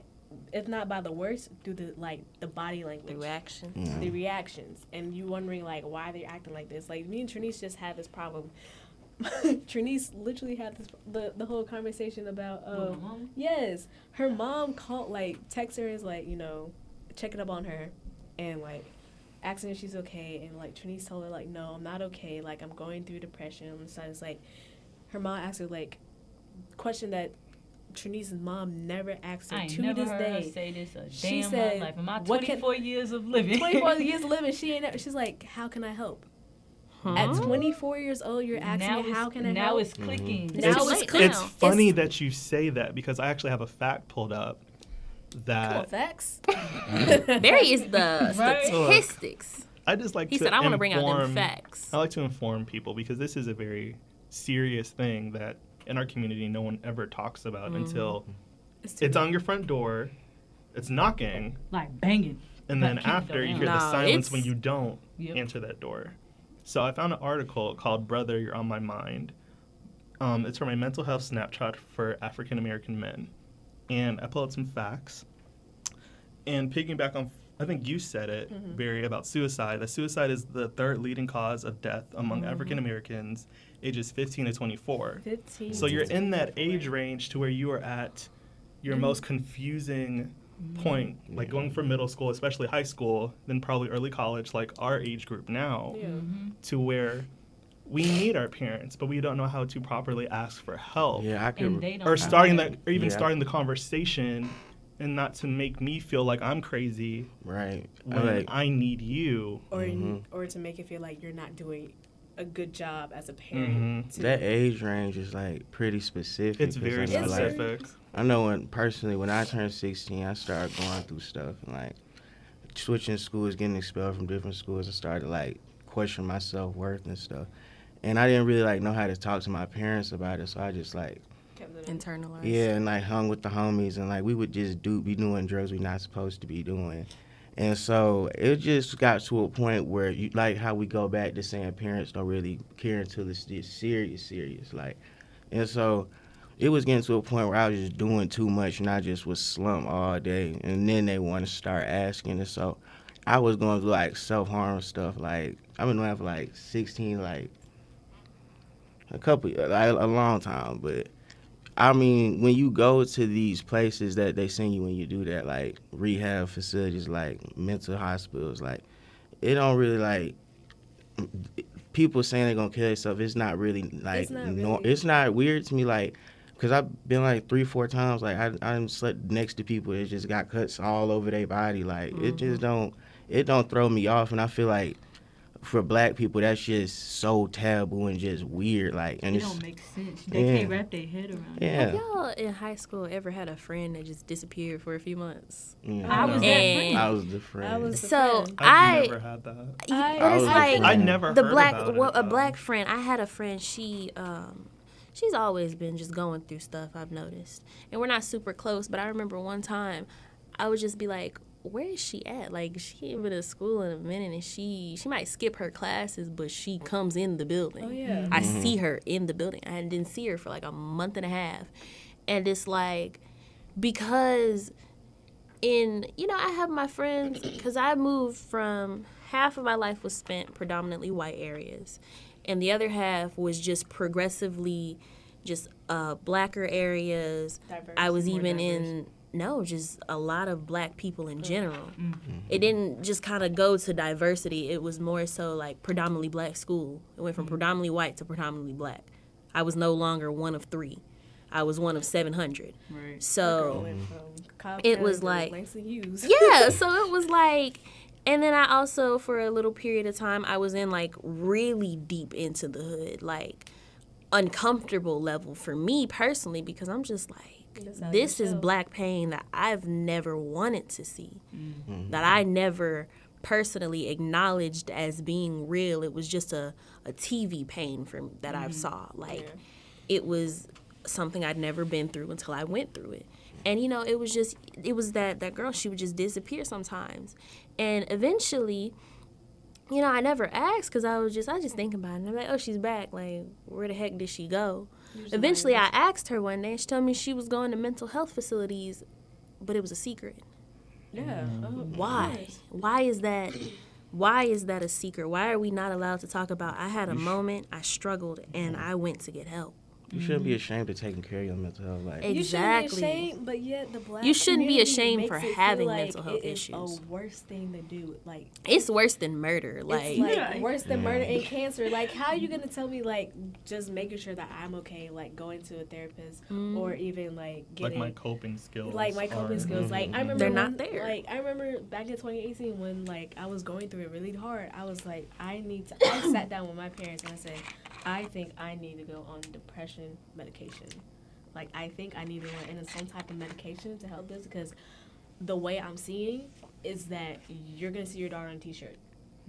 if not by the words, through the like the body language, the reaction, yeah. the reactions, and you wondering like why they're acting like this. Like me and Trinice just had this problem. Trinice literally had this, the the whole conversation about uh, mom? yes, her mom called like text her is like you know. checking up on her and like asking if she's okay, and like Trinice told her like, no, I'm not okay, like I'm going through depression. And so it's like her mom asked her like question that Trinice's mom never asked her I to never this heard day. Her say this a she damn said, life. In my twenty-four can, years of living. twenty-four years of living. She ain't. Never, she's like, how can I help? Huh? At twenty-four years old, you're asking now me, how can I now help? It's clicking. Mm-hmm. Now it's, it's clicking. It's funny it's, that you say that because I actually have a fact pulled up. That Come on, facts. Barry is the right? statistics. I just like he to said, I want to bring out them facts. I like to inform people because this is a very serious thing that in our community no one ever talks about mm. until it's, it's on your front door, it's knocking, like banging, and then like after you hear no, the silence when you don't yep. answer that door. So I found an article called "Brother, You're on My Mind." Um, it's from a mental health snapshot for African American men. And I pulled up some facts. And piggyback on, I think you said it, mm-hmm. Barry, about suicide. That suicide is the third leading cause of death among mm-hmm. African Americans, ages fifteen to twenty-four. fifteen So you're in that age range to where you are at your mm-hmm. most confusing mm-hmm. point, like going from middle school, especially high school, then probably early college, like our age group now, yeah. mm-hmm. to where we need our parents, but we don't know how to properly ask for help. Yeah, I could. Or starting that, or even yeah. starting the conversation, and not to make me feel like I'm crazy. Right. When like, I need you. Or mm-hmm. or to make it feel like you're not doing a good job as a parent. Mm-hmm. That age range is like pretty specific. It's very I know, specific. Like, I know when personally when I turned sixteen, I started going through stuff and like switching schools, getting expelled from different schools, and started like questioning my self-worth and stuff. And I didn't really like know how to talk to my parents about it, so I just like internalized. Yeah, and like hung with the homies, and like we would just do be doing drugs we're not supposed to be doing. And so it just got to a point where you like how we go back to saying parents don't really care until it's just serious, serious. Like, and so it was getting to a point where I was just doing too much, and I just was slumped all day. And then they want to start asking, and so I was going through like self harm stuff. Like I've been doing for like sixteen, like a couple, like a long time, but. I mean, when you go to these places that they send you when you do that, like rehab facilities, like mental hospitals, like it don't really like people saying they're gonna kill themselves. It's not really like it's not, no, really. It's not weird to me, like because I've been like three, four times, like I I'm slept next to people that just got cuts all over their body, like mm-hmm. it just don't it don't throw me off, and I feel like. For black people, that's just so taboo and just weird. Like, and it it's, don't make sense. They yeah. can't wrap their head around it. Yeah. Have y'all in high school ever had a friend that just disappeared for a few months? Yeah. I, I was that I was the friend. I was the so friend. I never had that. I, I was like I never the heard black about well, it, a black friend. I had a friend. She um, she's always been just going through stuff. I've noticed, and we're not super close. But I remember one time, I would just be like. Where is she at? Like, she ain't been to school in a minute, and she she might skip her classes, but she comes in the building. Oh, yeah. Mm-hmm. I see her in the building. I didn't see her for, like, a month and a half. And it's, like, because in, you know, I have my friends, because I moved from half of my life was spent predominantly white areas, and the other half was just progressively just uh, blacker areas. Diverse, I was even diverse. in... No, just a lot of black people in general. Mm-hmm. It didn't just kind of go to diversity. It was more so like predominantly black school. It went from mm-hmm. predominantly white to predominantly black. I was no longer one of three. I was one of seven hundred. Right. So it was like, yeah, so it was like, and then I also, for a little period of time, I was in like really deep into the hood, like uncomfortable level for me personally, because I'm just like, this is black pain that I've never wanted to see, mm-hmm. that I never personally acknowledged as being real. It was just a, a T V pain from that mm-hmm. I saw. Like, yeah. It was something I'd never been through until I went through it. And, you know, it was just, it was that, that girl, she would just disappear sometimes. And eventually, you know, I never asked because I was just, I was just thinking about it. And I'm like, oh, she's back. Like, where the heck did she go? Eventually, I asked her one day, and she told me she was going to mental health facilities, but it was a secret. Yeah. Why? Why is that? Why is that a secret? Why are we not allowed to talk about? I had a moment, I struggled, and I went to get help. You shouldn't be ashamed of taking care of your mental health. Like, exactly. You shouldn't be ashamed, but yet the black you shouldn't be ashamed for having like mental health it is issues. A worse thing to do. Like, it's worse than murder. Like, it's like yeah. worse than murder and cancer. Like, how are you gonna tell me like just making sure that I'm okay? Like going to a therapist mm. or even like getting like my coping skills. Like my coping are, skills. Mm-hmm. Like I remember they're not when, there. Like I remember back in twenty eighteen when like I was going through it really hard. I was like, I need to. I sat down with my parents and I said, I think I need to go on depression medication. Like, I think I need to go into some type of medication to help this because the way I'm seeing is that you're going to see your daughter in a T-shirt.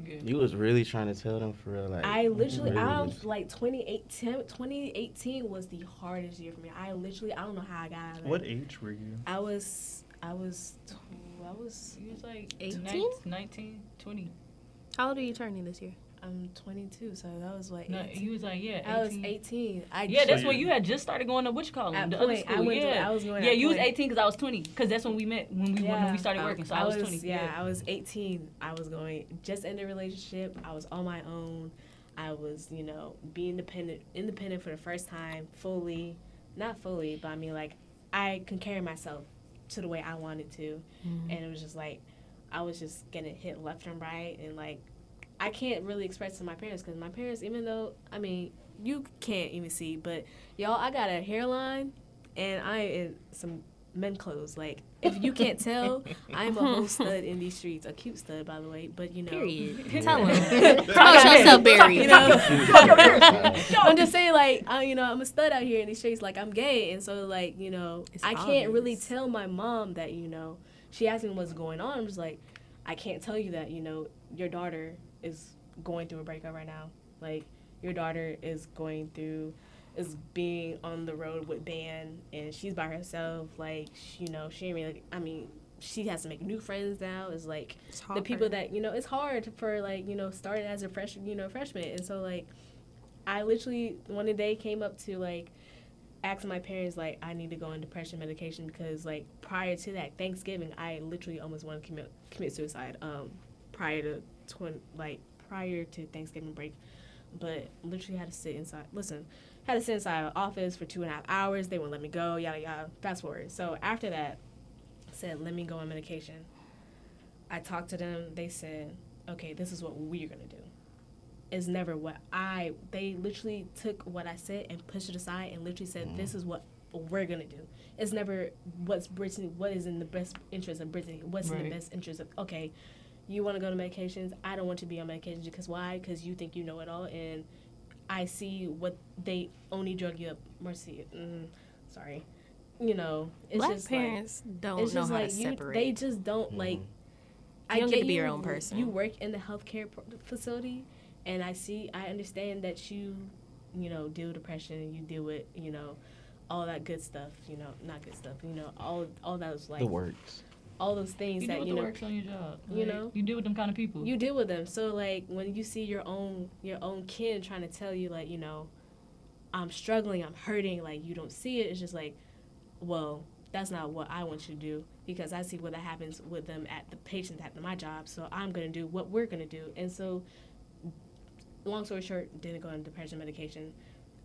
Yeah. You was really trying to tell them for real. Like, I literally, really I was like, twenty eighteen was the hardest year for me. I literally, I don't know how I got out of it. What age were you? I was, I was, I was, you was like eighteen, nineteen, twenty. How old are you turning this year? I'm twenty-two, so that was like. No, he was like, yeah. eighteen. I was eighteen. I yeah, that's when you had just started going to what you call them, the point, other school. I went yeah, to, I was going yeah. You point. Was eighteen because I was twenty, because that's when we met when we yeah. when we started working. So I, I was twenty. Yeah, yeah, I was eighteen. I was going just in a relationship. I was on my own. I was, you know, being independent, independent for the first time, fully, not fully, but I mean, like, I can carry myself to the way I wanted to, mm-hmm. and it was just like, I was just getting hit left and right, and like. I can't really express to my parents, because my parents, even though, I mean, you can't even see, but y'all, I got a hairline and I am in some men's clothes. Like, if you can't tell, I'm a whole stud in these streets. A cute stud, by the way, but you know. Period. Tell them. Promote yourself, Barry. You know? I'm just saying, like, I, you know, I'm a stud out here in these streets. Like, I'm gay, and so, like, you know, it's I obvious. Can't really tell my mom that, you know. She asked me what's going on. I'm just like, I can't tell you that, you know, your daughter is going through a breakup right now. Like, your daughter is going through, is being on the road with band, and she's by herself. Like, she, you know, she ain't really, I mean, she has to make new friends now. It's like, it's the people that, you know, it's hard for, like, you know, started as a fresh, you know, freshman. And so, like, I literally, one day came up to, like, asking my parents, like, I need to go on depression medication, because, like, prior to that, Thanksgiving, I literally almost wanted to commit, commit suicide um, prior to twin, like prior to Thanksgiving break. But literally had to sit inside. Listen, had to sit inside an office for two and a half hours. They wouldn't let me go, yada, yada. Fast forward. So after that, I said, let me go on medication. I talked to them. They said, okay, this is what we're going to do. Is never what I, they literally took what I said and pushed it aside and literally said, mm. this is what we're going to do. It's never what's Brittany, what is in the best interest of Brittany, what's right. in the best interest of, okay, you want to go to medications, I don't want to be on medications, because why? Because you think you know it all, and I see what they only drug you up, mercy, mm, sorry. You know, it's Black just parents like, don't it's just know like how to you, separate. They just don't, mm. like, you I don't get, get to be you, your own person. You work in the healthcare facility, and I see, I understand that you, you know, deal with depression, you deal with, you know, all that good stuff, you know, not good stuff, you know, all all those, like. The works. All those things you that, you know. You deal with the works on your job. Like, you know. You deal with them kind of people. You deal with them. So, like, when you see your own, your own kin trying to tell you, like, you know, I'm struggling, I'm hurting, like, you don't see it. It's just like, well, that's not what I want you to do, because I see what that happens with them at the patients at my job. So I'm going to do what we're going to do. And so, long story short, didn't go on depression medication.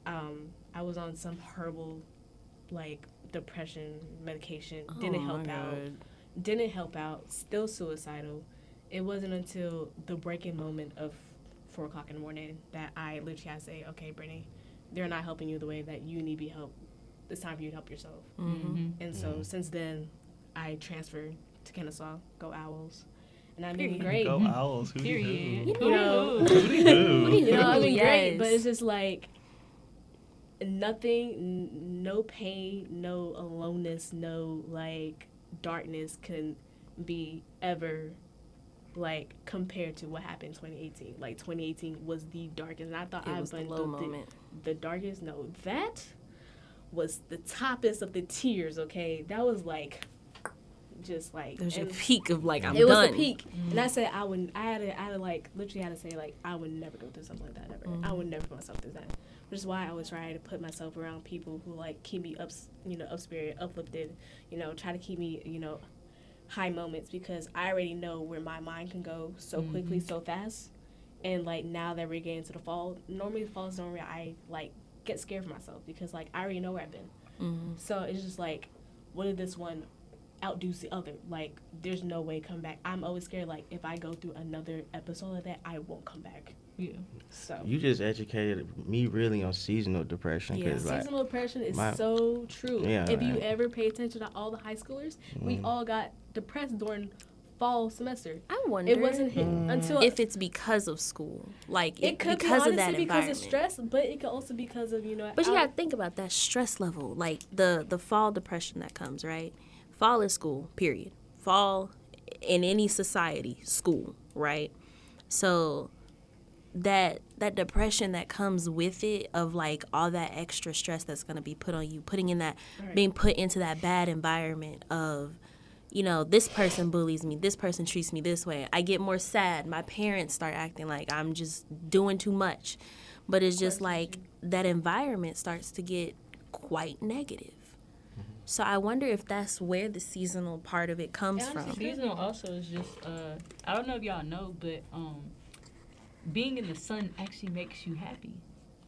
Um, I was on some herbal, like, depression medication. Oh didn't help my out. God. Didn't help out. Still suicidal. It wasn't until the breaking moment of four o'clock in the morning that I literally had to say, okay, Brittany, they're not helping you the way that you need to be helped. It's time for you to help yourself. Mm-hmm. And so mm-hmm. since then, I transferred to Kennesaw. Go Owls. And I'm doing great. Go Owls. Period. You know, I'm doing great, but it's just like nothing, n- no pain, no aloneness, no like darkness can be ever like compared to what happened in twenty eighteen. Like twenty eighteen was the darkest. And I thought I was the low moment. The darkest. No, that was the toppest of the tears. Okay, that was like. Just like there's a peak of like I'm it done. It was a peak, mm-hmm. and I said I would. I had to. I had to like literally had to say like I would never go through something like that ever. Mm-hmm. I would never put myself through that, which is why I was trying to put myself around people who like keep me up, you know, up spirit, uplifted, you know, try to keep me, you know, high moments, because I already know where my mind can go so mm-hmm. quickly, so fast, and like now that we're getting to the fall, normally the fall's normally I like get scared for myself because like I already know where I've been, mm-hmm. so it's just like what did this one outdo the other. Like, there's no way come back. I'm always scared, like, if I go through another episode of that, I won't come back. Yeah. So. You just educated me really on seasonal depression. Yeah, seasonal like, depression is my, so true. Yeah, if right. you ever pay attention to all the high schoolers, mm. we all got depressed during fall semester. I wonder it wasn't mm. until if it's because of school. Like, it, it could because be of that because of stress, but it could also be because of, you know. But you got to think about that stress level, like the, the fall depression that comes, right? Fall is school, period. Fall in any society, school, right? So that that depression that comes with it of like all that extra stress that's going to be put on you, putting in that, right. being put into that bad environment of, you know, this person bullies me, this person treats me this way. I get more sad. My parents start acting like I'm just doing too much. But it's just like that environment starts to get quite negative. So I wonder if that's where the seasonal part of it comes and from. Seasonal also is just, uh, I don't know if y'all know, but um, being in the sun actually makes you happy.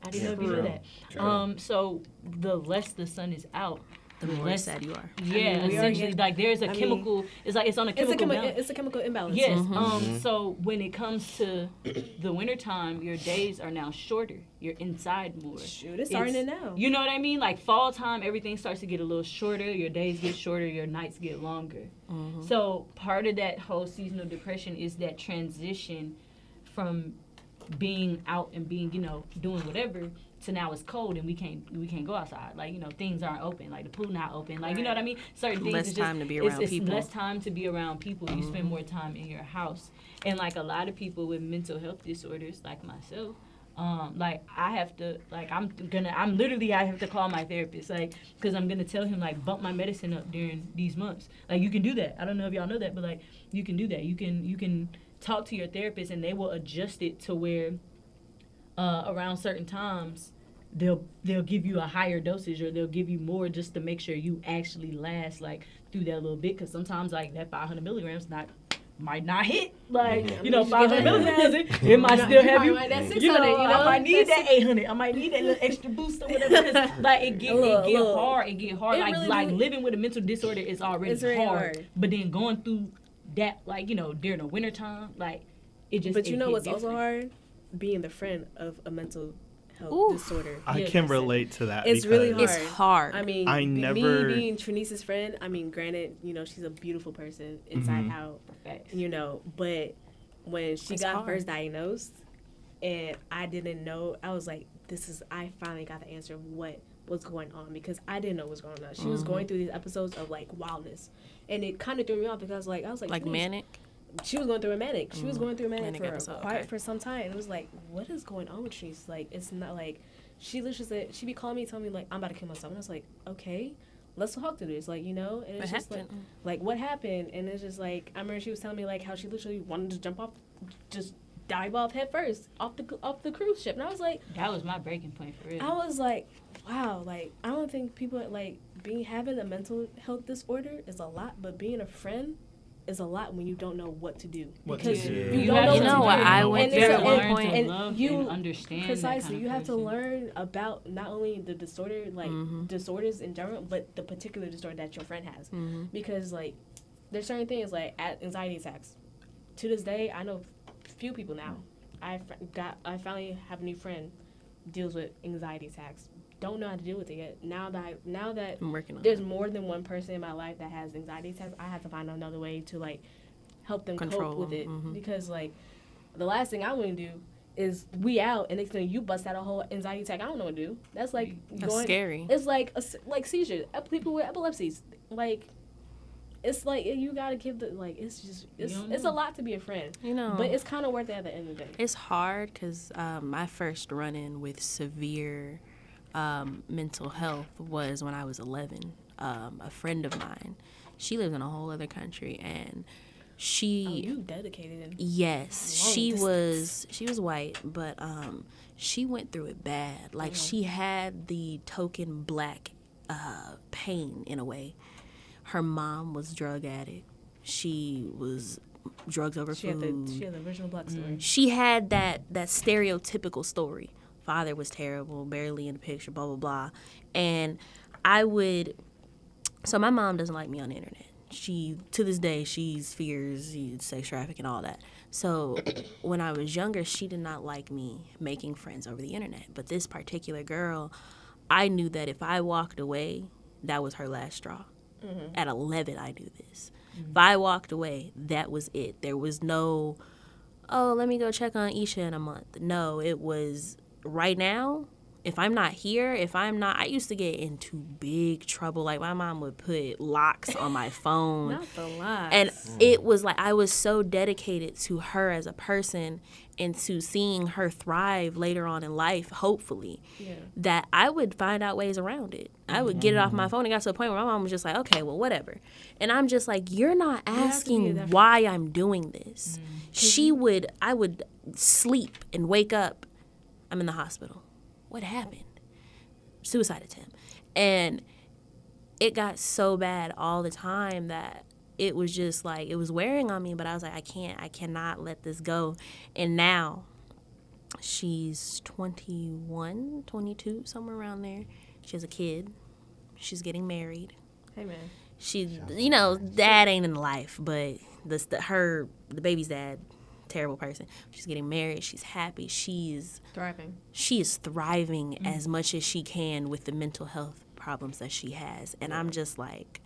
I didn't yeah, know if you knew that. Um, so the less the sun is out, the more sad you are. Yeah, I mean, essentially, in, like there's a I chemical. Mean, it's like it's on a chemical. It's a, chemi- it's a chemical imbalance. Yes. Mm-hmm. Um. Mm-hmm. So when it comes to the wintertime, your days are now shorter. You're inside more. Shoot, it's starting to now. You know what I mean? Like fall time, everything starts to get a little shorter. Your days get shorter. Your nights get longer. Mm-hmm. So part of that whole seasonal depression is that transition from being out and being, you know, doing whatever. So now it's cold and we can't we can't go outside. Like, you know, things aren't open. Like, the pool not open. Like, you know what I mean? Certain things. Less just, time to be around it's, it's people. Less time to be around people. You mm-hmm. spend more time in your house. And, like, a lot of people with mental health disorders, like myself, um, like, I have to, like, I'm going to, I'm literally, I have to call my therapist. Like, because I'm going to tell him, like, bump my medicine up during these months. Like, you can do that. I don't know if y'all know that, but, like, you can do that. You can, you can talk to your therapist and they will adjust it to where uh, around certain times, they'll they'll give you a higher dosage or they'll give you more just to make sure you actually last like through that little bit, because sometimes like that five hundred milligrams not might not hit like mm-hmm. you know five hundred milligrams it, it might still have you you know, you know I might need that eight hundred I might need that little extra boost or whatever like it get it get hard it get hard it like really like really living with a mental disorder is already hard, hard but then going through that like you know during the winter time like it just but it, you know what's different. Also hard being the friend of a mental health Ooh. Disorder. I yeah, can relate to that. It's really hard. It's hard. I mean, I never... me being Trinice's friend, I mean, granted, you know, she's a beautiful person inside mm-hmm. out, you know, but when she it's got hard. First diagnosed and I didn't know, I was like, this is, I finally got the answer of what was going on because I didn't know what was going on. She mm-hmm. was going through these episodes of like wildness and it kind of threw me off because I was like, I was like, like manic? She was going through a manic. She mm. was going through a manic, manic for episode, quite okay. for some time. It was like, what is going on with Trinice? Like, it's not like she literally said she'd be calling me, telling me like I'm about to kill myself. And I was like, okay, let's talk through this. Like, you know, and it's what just happened? like, like what happened? And it's just like I remember she was telling me like how she literally wanted to jump off, just dive off head first off the off the cruise ship. And I was like, that was my breaking point for real. I was like, wow, like I don't think people like being having a mental health disorder is a lot, but being a friend. Is a lot when you don't know what to do. What because to do. You, you don't know, know what do. I went through at one point. And, and you and understand precisely. Kind of you have person. To learn about not only the disorder, like mm-hmm. disorders in general, but the particular disorder that your friend has. Mm-hmm. Because like, there's certain things like anxiety attacks. To this day, I know few people now. I got. I finally have a new friend deals with anxiety attacks. Don't know how to deal with it yet. Now that I, now that I'm working on there's it. More than one person in my life that has anxiety attacks, I have to find another way to like help them Control. Cope with it. Mm-hmm. Because like the last thing I want to do is we out and next thing you bust out a whole anxiety attack. I don't know what to do. That's like that's going, scary. It's like a, like seizure. People with epilepsies like. It's like you gotta give the like. It's just it's it's a lot to be a friend, you know. But it's kind of worth it at the end of the day. It's hard because um, my first run-in with severe um, mental health was when I was eleven. Um, a friend of mine, she lives in a whole other country, and she oh, you dedicated. Him. Yes, Long she distance. was she was white, but um, she went through it bad. Like yeah. she had the token black uh, pain in a way. Her mom was drug addict. She was drugs over she food. Had the, she had the original black story. Mm. She had that, that stereotypical story. Father was terrible, barely in the picture, blah, blah, blah. And I would... So my mom doesn't like me on the internet. She, to this day, she fears sex trafficking and all that. So when I was younger, she did not like me making friends over the internet. But this particular girl, I knew that if I walked away, that was her last straw. Mm-hmm. At eleven, I knew this. Mm-hmm. If I walked away, that was it. There was no, oh, let me go check on Isha in a month. No, it was right now, if I'm not here, if I'm not, I used to get into big trouble. Like, my mom would put locks on my phone. Not the locks. And mm. it was like I was so dedicated to her as a person and to seeing her thrive later on in life, hopefully, yeah. that I would find out ways around it. I would mm-hmm. get it off my phone. It got to a point where my mom was just like, okay, well, whatever. And I'm just like, you're not asking you why I'm doing this. Mm-hmm. She would, I would sleep and wake up. I'm in the hospital. What happened? Suicide attempt. And it got so bad all the time that it was just like, it was wearing on me, but I was like, I can't, I cannot let this go. And now she's twenty-one, twenty-two, somewhere around there. She has a kid. She's getting married. Hey, man. She, you know, dad ain't in life, but this, the her, the baby's dad, terrible person. She's getting married. She's happy. She's thriving. She is thriving mm-hmm. as much as she can with the mental health problems that she has. And yeah. I'm just like,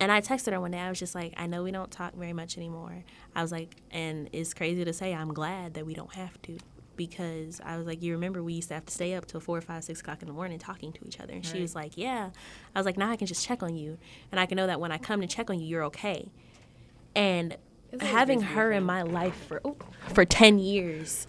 and I texted her one day. I was just like, I know we don't talk very much anymore. I was like, and it's crazy to say, I'm glad that we don't have to. Because I was like, you remember we used to have to stay up till four, five, six o'clock in the morning talking to each other. And right. she was like, yeah. I was like, now I can just check on you. And I can know that when I come to check on you, you're okay. And having her in my life for oh, for ten years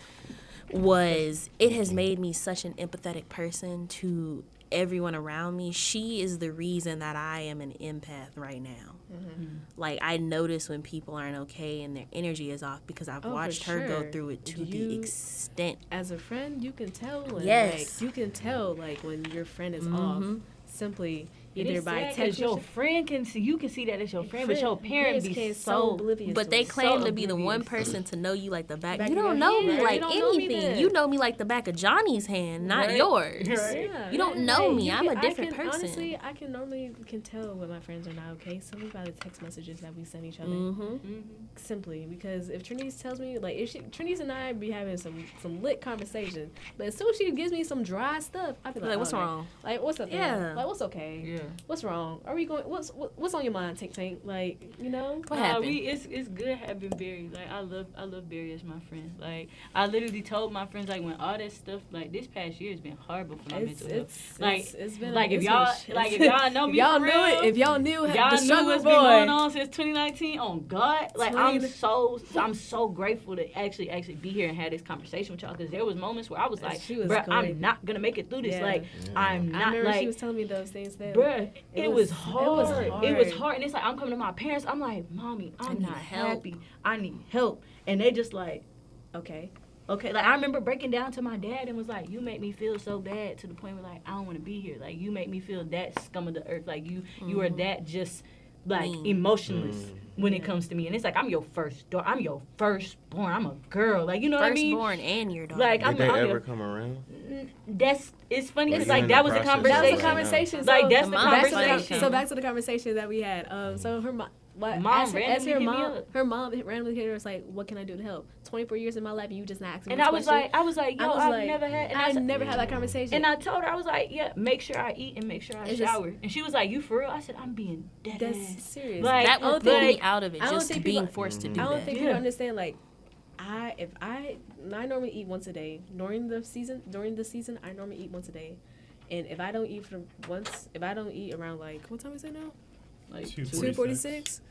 was, it has made me such an empathetic person to everyone around me. She is the reason that I am an empath right now. Mm-hmm. Like, I notice when people aren't okay and their energy is off because I've oh, watched her sure. go through it to you, the extent. As a friend, you can tell when, yes. like, you can tell, like, when your friend is mm-hmm. off simply either by text. Your friend can see, you can see that it's your friend, friend. But your parent be so oblivious. But they claim so to be oblivious. The one person to know you like the back. back you don't know me like anything. You know me like the back of Johnny's hand, not right. yours. Right. Yeah. You don't know hey, me. Can, I'm a different can, person. Honestly, I can normally can tell when my friends are not okay simply by the text messages that we send each other. Mm-hmm. Mm-hmm. Simply because if Trinise tells me, like, if she, Trinise and I be having some some lit conversation, but as soon as she gives me some dry stuff, I be like, like, what's oh, wrong? Like, what's up? Yeah. Like, what's okay? Yeah. What's wrong? Are we going? What's what, what's on your mind, Tink Tink? Like, you know, what uh, happened? We, it's it's good having Barry. Like, I love I love Barry as my friend. Like, I literally told my friends, like, when all that stuff, like, this past year has been horrible for my it's, mental it's, health. Like it's, it's been like, like if y'all been like if y'all know me, y'all for real, knew it. If y'all knew, y'all the knew what's boy. been going on since twenty nineteen. On God, like I'm so I'm so grateful to actually actually be here and have this conversation with y'all because there was moments where I was like, was bruh, I'm not gonna make it through this. Yeah. Like, yeah. I'm not. I remember like she was telling me those things then. It, it, was, was hard. it was hard. It was hard. And it's like, I'm coming to my parents. I'm like, Mommy, I'm not happy. I need help. And they just like, okay. Okay. Like, I remember breaking down to my dad and was like, you make me feel so bad to the point where, like, I don't want to be here. Like, you make me feel that scum of the earth. Like, you mm-hmm. you are that just, like, mm-hmm. emotionless mm-hmm. when yeah. it comes to me. And it's like, I'm your first daughter. I'm your firstborn. I'm a girl. Like, you know first what I mean? Firstborn and your daughter. Like, Did I'm, they I'm ever your, come around? That's, it's funny because, like, that was, that was a conversation. That was a conversation. Like, that's the, the conversation. So back to the conversation that we had. Um, so her mom, what, mom as, as her mom, her mom randomly hit her was like, "What can I do to help? twenty-four years in my life, and you just not asking." And I was question. like, I was like, yo, I was I've like, never had, and I, I never had that conversation. And I told her, I was like, yeah, make sure I eat and make sure I it's shower. Just, and she was like, you for real? I said, I'm being dead. That's ass. serious. Like, that would pull me out of it. Just being forced to do that. I don't think people understand, like. I if I I normally eat once a day during the season during the season I normally eat once a day, and if I don't eat for once if I don't eat around like what time is it now, like two forty-six.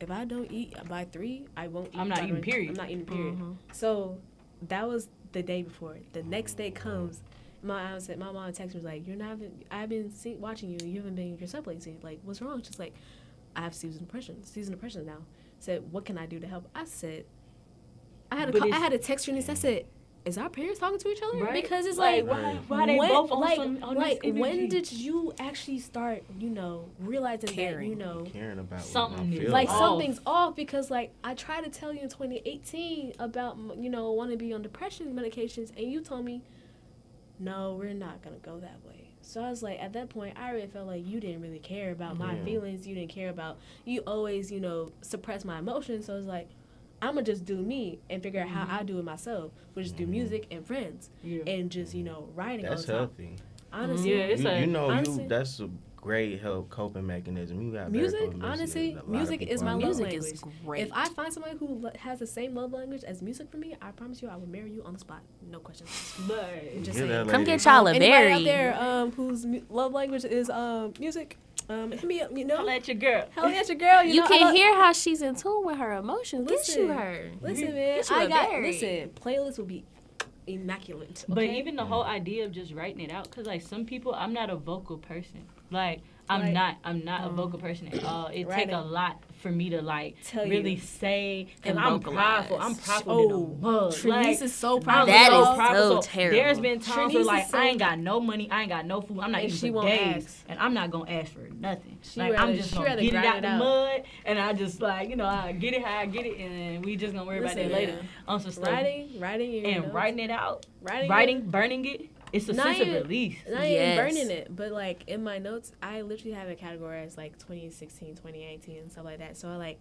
If I don't eat by three, I won't. Eat I'm not eating. Period. I'm not eating. Period. Mm-hmm. So that was the day before. The next day comes. My I said my mom texted me like you're not. Been, I've been see, watching you. You haven't been yourself lately. Like what's wrong? She's like, I have season depression. Season depression now. Said what can I do to help? I said. I had, a call, I had a text from this. I said, is our parents talking to each other? Right? Because it's like, like right. why, why they when, both on like, some, on like when did you actually start, you know, realizing caring. that, you know, caring about something like off. something's off? Because like I tried to tell you in twenty eighteen about, you know, wanting to be on depression medications. And you told me, no, we're not going to go that way. So I was like, at that point, I really felt like you didn't really care about my yeah. feelings. You didn't care about, you always, you know, suppress my emotions. So I was like, I'm going to just do me and figure out how mm-hmm. I do it myself, which is mm-hmm. do music and friends yeah. and just, you know, writing all the time. That's healthy. Honestly. Mm-hmm. Yeah, it's you, like, you know, honestly, you, that's a great help coping mechanism. You got music, honestly, music is my love language. Music is great. If I find somebody who has the same love language as music for me, I promise you I will marry you on the spot. No questions. But just saying. Come get y'all a berry. Anybody out there um, whose love language is um, music? Um, hit me up, you know. Holla at your girl. Holla at your girl. You, you know, can hear how she's in tune with her emotions. Listen, get you her. Listen, man. I got. Berry. Listen, playlists will be immaculate. Okay? But even the whole idea of just writing it out, because like some people, I'm not a vocal person. Like I'm right. not. I'm not um, a vocal person at all. It right take now. a lot for me to like Tell really you. say. And I'm prideful. I'm prideful. Oh, oh Trinise like, is so proud. That so is prideful. so terrible. There's been times Trinise where like so I ain't got no money. I ain't got no food. I'm not eating for days, ask. and I'm not gonna ask for nothing. She like rather, I'm just gonna get it out, it out the mud, and I just like you know I get it how I get it, and we just gonna worry Listen, about that later. Yeah. On some stuff. Writing, writing, and writing it out. Writing, writing, burning it. It's a not sense even, of relief. Not yes. even burning it. But, like, in my notes, I literally have a category as, like, twenty sixteen, twenty eighteen, and stuff like that. So, I, like,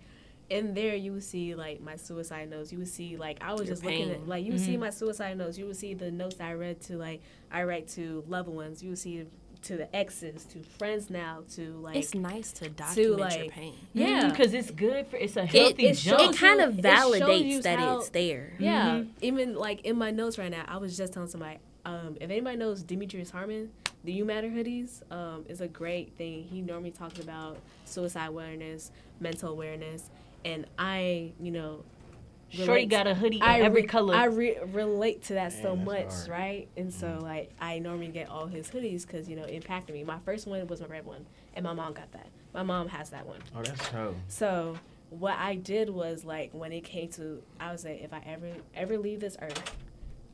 in there, you would see, like, my suicide notes. You would see, like, I was Your just pain. looking at, like, you would mm-hmm. see my suicide notes. You would see the notes that I read to, like, I write to loved ones. You would see to the exes, to friends now, to, like... It's nice to document to, like, your pain. Yeah. Because mm-hmm. it's good for... It's a healthy it, jump. It kind of validates it that how, it's there. Yeah. Mm-hmm. Even, like, in my notes right now, I was just telling somebody, um, if anybody knows Demetrius Harmon, the You Matter hoodies, um, is a great thing. He normally talks about suicide awareness, mental awareness, and I, you know... Shorty got a hoodie in I every re- color. I re- relate to that Man, so much, hard. right? And mm-hmm. so, like, I normally get all his hoodies because, you know, it impacted me. My first one was my red one, and my mom got that. My mom has that one. Oh, that's cool. So what I did was, like, when it came to, I was like, if I ever ever leave this earth,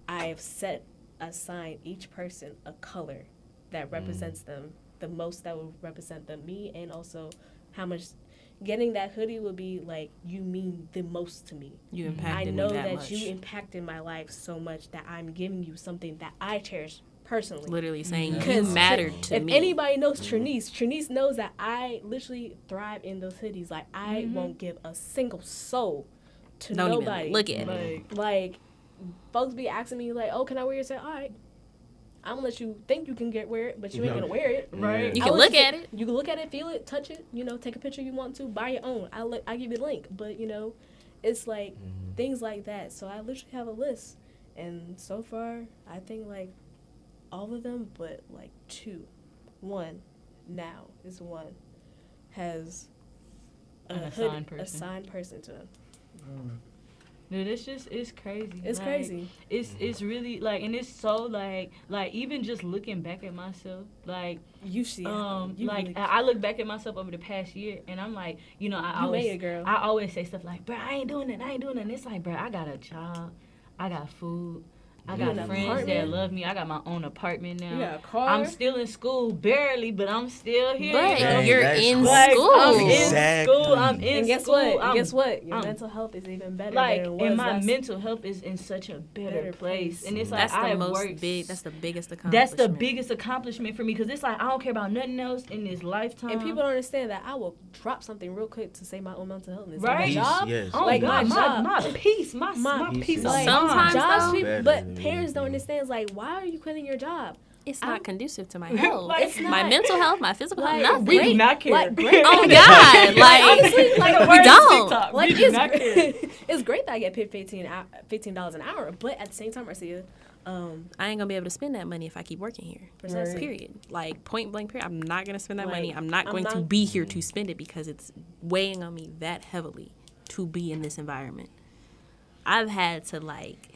I've set aside each person a color that represents mm. them, the most that will represent them, me, and also how much... Getting that hoodie would be like, you mean the most to me. You impacted me that much. I know that, that you impacted my life so much that I'm giving you something that I cherish personally. Literally saying mm-hmm. you mattered to if me. If anybody knows Trinice, Trinice knows that I literally thrive in those hoodies. Like, I mm-hmm. won't give a single soul to Don't nobody. Even look at like, it. Like, folks be asking me, like, oh, can I wear your set? All right. I'm gonna let you think you can get wear it, but you ain't gonna wear it, right? You can look you, at it. You can look at it, feel it, touch it. You know, take a picture if you want to, buy your own. I I give you a link, but you know, it's like mm-hmm. things like that. So I literally have a list, and so far I think like all of them, but like two, one now is one has a An assigned hoodie, person. assigned person to them. Mm. Dude, it's just, it's crazy. It's like, crazy. It's it's really, like, and it's so, like, like even just looking back at myself, like, you see, um, you like, really I, I look back at myself over the past year, and I'm like, you know, I you always, made it, girl. I always say stuff like, bro, I ain't doing it, I ain't doing it. And it's like, bro, I got a job, I got food, I you got friends apartment. that love me. I got my own apartment now. You got a car. I'm still in school, barely, but I'm still here. But yeah, you're in like, school. I'm in exactly. school. I'm in and guess school. What? And guess what? Your I'm, mental health is even better. Like, than it was and my last mental health is in such a better, better place. place. And it's like that's I the most worked, big. That's the biggest accomplishment. That's the biggest accomplishment for me because it's like I don't care about nothing else in this lifetime. And people don't understand that I will drop something real quick to save my own mental health. It's right? Like my job, yes. oh like my, my, my peace, my my peace. Like, sometimes jobs, people, but. Parents don't understand. It's like, why are you quitting your job? It's not I'm, conducive to my health. Like, it's my not, mental health, my physical health, like, nothing. We do not care. Like, oh, God. Like, honestly, like, we don't. TikTok, like, we do it's, not care. It's great that I get paid fifteen dollars an hour, but at the same time, Marcia, um, I ain't going to be able to spend that money if I keep working here. Right. Period. Like, point blank, period. I'm not going to spend that like, money. I'm not I'm going not, to be here to spend it because it's weighing on me that heavily to be in this environment. I've had to, like...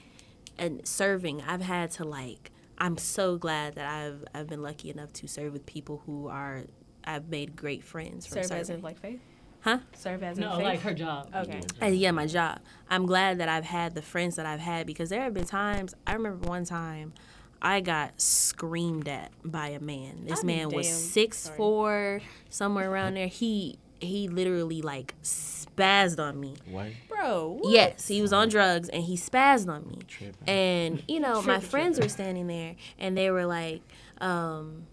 And serving, I've had to, like, I'm so glad that I've I've been lucky enough to serve with people who are, I've made great friends from serving. Serve as in, like, faith? Huh? Serve as in faith? No, like her job. Okay. Uh, yeah, my job. I'm glad that I've had the friends that I've had because there have been times, I remember one time I got screamed at by a man. This I mean, man was six foot four, somewhere around there. He... He literally, like, spazzed on me. What? Bro, what? Yes, he was on drugs, and he spazzed on me. Tripping. And, you know, my friends were standing there, and they were like, um,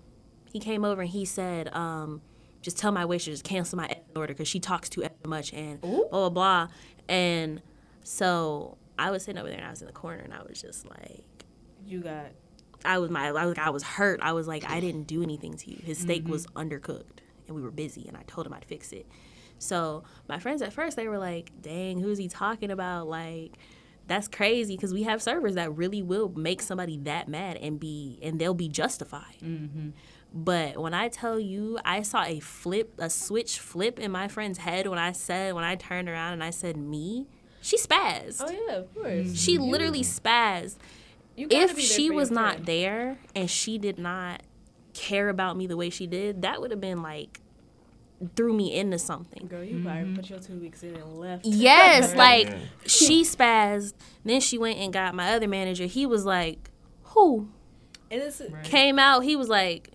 he came over, and he said, um, just tell my waitress to cancel my order because she talks too much and Ooh. blah, blah, blah. And so I was sitting over there, and I was in the corner, and I was just like. You got. I was, my, I was, I was hurt. I was like, I didn't do anything to you. His steak mm-hmm. was undercooked. And we were busy, and I told him I'd fix it. So my friends at first, they were like, dang, who's he talking about? Like, that's crazy, because we have servers that really will make somebody that mad and be, and they'll be justified. Mm-hmm. But when I tell you, I saw a flip, a switch flip in my friend's head when I said, when I turned around and I said, me? She spazzed. Oh, yeah, of course. She yeah. literally spazzed. If she was not friend. there and she did not care about me the way she did, that would have been like threw me into something. Girl, you probably mm-hmm. put your two weeks in and left. Yes, like she spazzed. Then she went and got my other manager. He was like, who? And it's right. came out. He was like,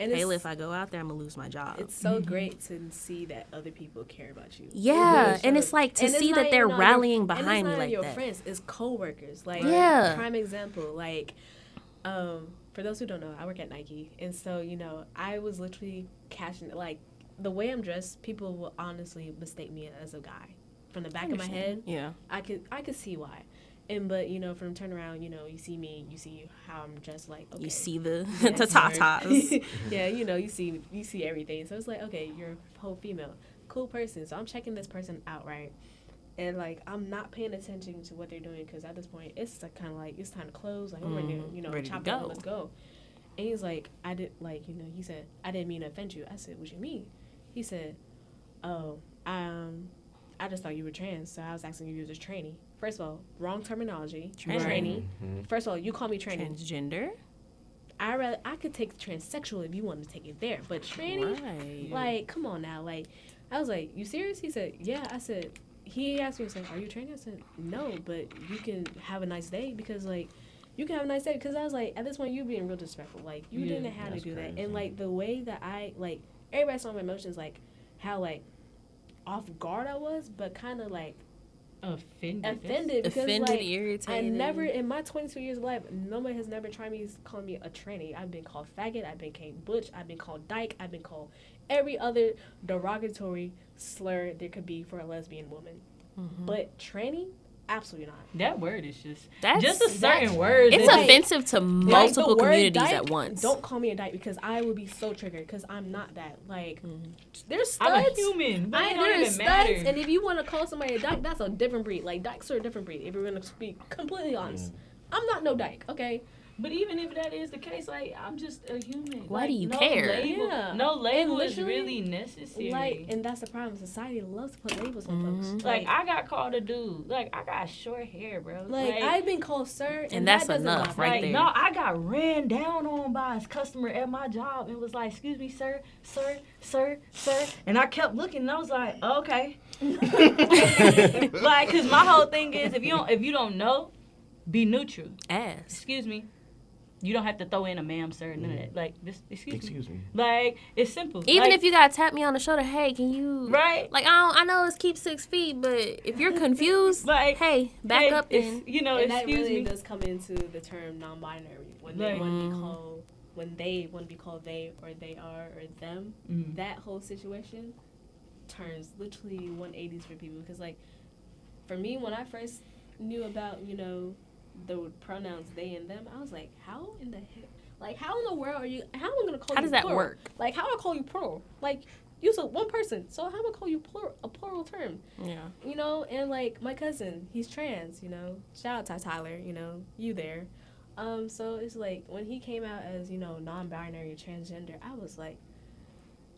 and hey, if I go out there, I'm gonna lose my job. It's so mm-hmm. great to see that other people care about you. Yeah, it really and it's like to and see that they're rallying your, behind and it's not me like your that. Your friends, it's coworkers. Like, yeah. prime example. Like, um. for those who don't know, I work at Nike. And so, you know, I was literally cashing, like, the way I'm dressed, people will honestly mistake me as a guy. From the back of my head, yeah, I could I could see why. And but, you know, from turn around, you know, you see me, you see how I'm dressed, like, okay. You see the tatas. Yeah, you know, you see you see everything. So it's like, okay, you're a whole female. Cool person. So I'm checking this person out, right? And, like, I'm not paying attention to what they're doing because at this point, it's like, kind of like, it's time to close. Like, mm, we're doing, you know, ready chop to go. Up, let's go. And he's like, I did, like, you know, he said, I didn't mean to offend you. I said, what you mean? He said, oh, um, I just thought you were trans, so I was asking you if you was a tranny. First of all, wrong terminology. Trans- tranny. Mm-hmm. First of all, you call me tranny. Transgender? I rather, I could take transsexual if you wanted to take it there, but tranny? Right. Like, come on now. Like, I was like, you serious? He said, yeah. I said, he asked me, he said, are you tranny? I said, no, but you can have a nice day because, like, you can have a nice day. Because I was like, at this point, you're being real disrespectful. Like, you yeah, didn't have to do crazy. That. And, like, the way that I, like, everybody saw my emotions, like, how, like, off guard I was, but kind of like offended, offended, because, offended, like, irritated. I never, in my twenty-two years of life, nobody has never tried me to call me a tranny. I've been called faggot, I've been called butch, I've been called dyke, I've been called every other derogatory slur there could be for a lesbian woman. Mm-hmm. But tranny, absolutely not. That word is just that's, just a certain word. It's offensive to multiple communities at once. Don't call me a dyke because I would be so triggered because I'm not that. Like, mm-hmm. There's studs. I'm a human. I, there's studs, and if you want to call somebody a dyke, that's a different breed. Like, dykes are a different breed. If we're gonna be completely honest, mm-hmm. I'm not no dyke. Okay. But even if that is the case, like, I'm just a human. Why, like, do you no care? Label, yeah. No label is really necessary. Like, and that's the problem. Society loves to put labels on mm-hmm. folks. Like, like, I got called a dude. Like, I got short hair, bro. Like, like I've been called sir. And, and that's that enough right like, there. No, I got ran down on by a customer at my job and was like, excuse me, sir, sir, sir, sir. And I kept looking, and I was like, oh, okay. Like, because my whole thing is, if you don't, if you don't know, be neutral. Ask. Excuse me. You don't have to throw in a ma'am, sir, none of that. Like, this, excuse, excuse me. me. Like, it's simple. Even like, if you gotta tap me on the shoulder, hey, can you? Right. Like, I don't, I know it's keep six feet, but if you're confused, like, hey, back hey, up and you know, and excuse that really me. Does come into the term non-binary when they right. want to be called, when they want to be called they or they are or them. Mm. That whole situation turns literally one eighties for people because, like, for me, when I first knew about, you know, the pronouns they and them, I was like, how in the heck, like, how in the world are you, how am I going to call how you How does that plural? Work? Like, how do I call you plural? Like, you're so one person, so how am I going to call you plural, a plural term? Yeah. You know, and, like, my cousin, he's trans, you know. Shout out to Tyler, you know, you there. Um, so it's like, when he came out as, you know, non-binary, transgender, I was like,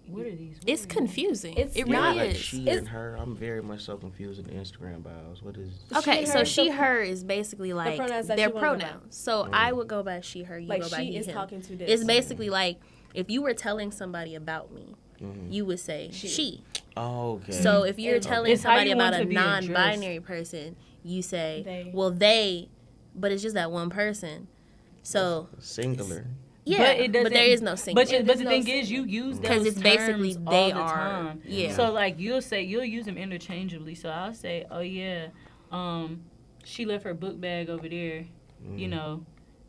what are these? What it's are confusing. It's it really like is. She it's and her. I'm very much so confused in Instagram bios. What is? Okay, she, so she, her is basically like the pronouns their pronouns. So mm. I would go by she, her. You like go by he, him. Like she is talking to this. It's basically mm. like if you were telling somebody about me, mm. you would say she. she. Oh, okay. So if you're and, telling okay. somebody about a non-binary addressed. person, you say, they. well, they, but it's just that one person. So singular. Yeah, but, it but there is no singular. But, you, but the no thing singular. is, you use those terms it's basically terms they all the are, time. Yeah. So, like, you'll say, you'll use them interchangeably. So, I'll say, oh, yeah, um, she left her book bag over there. Mm. You know,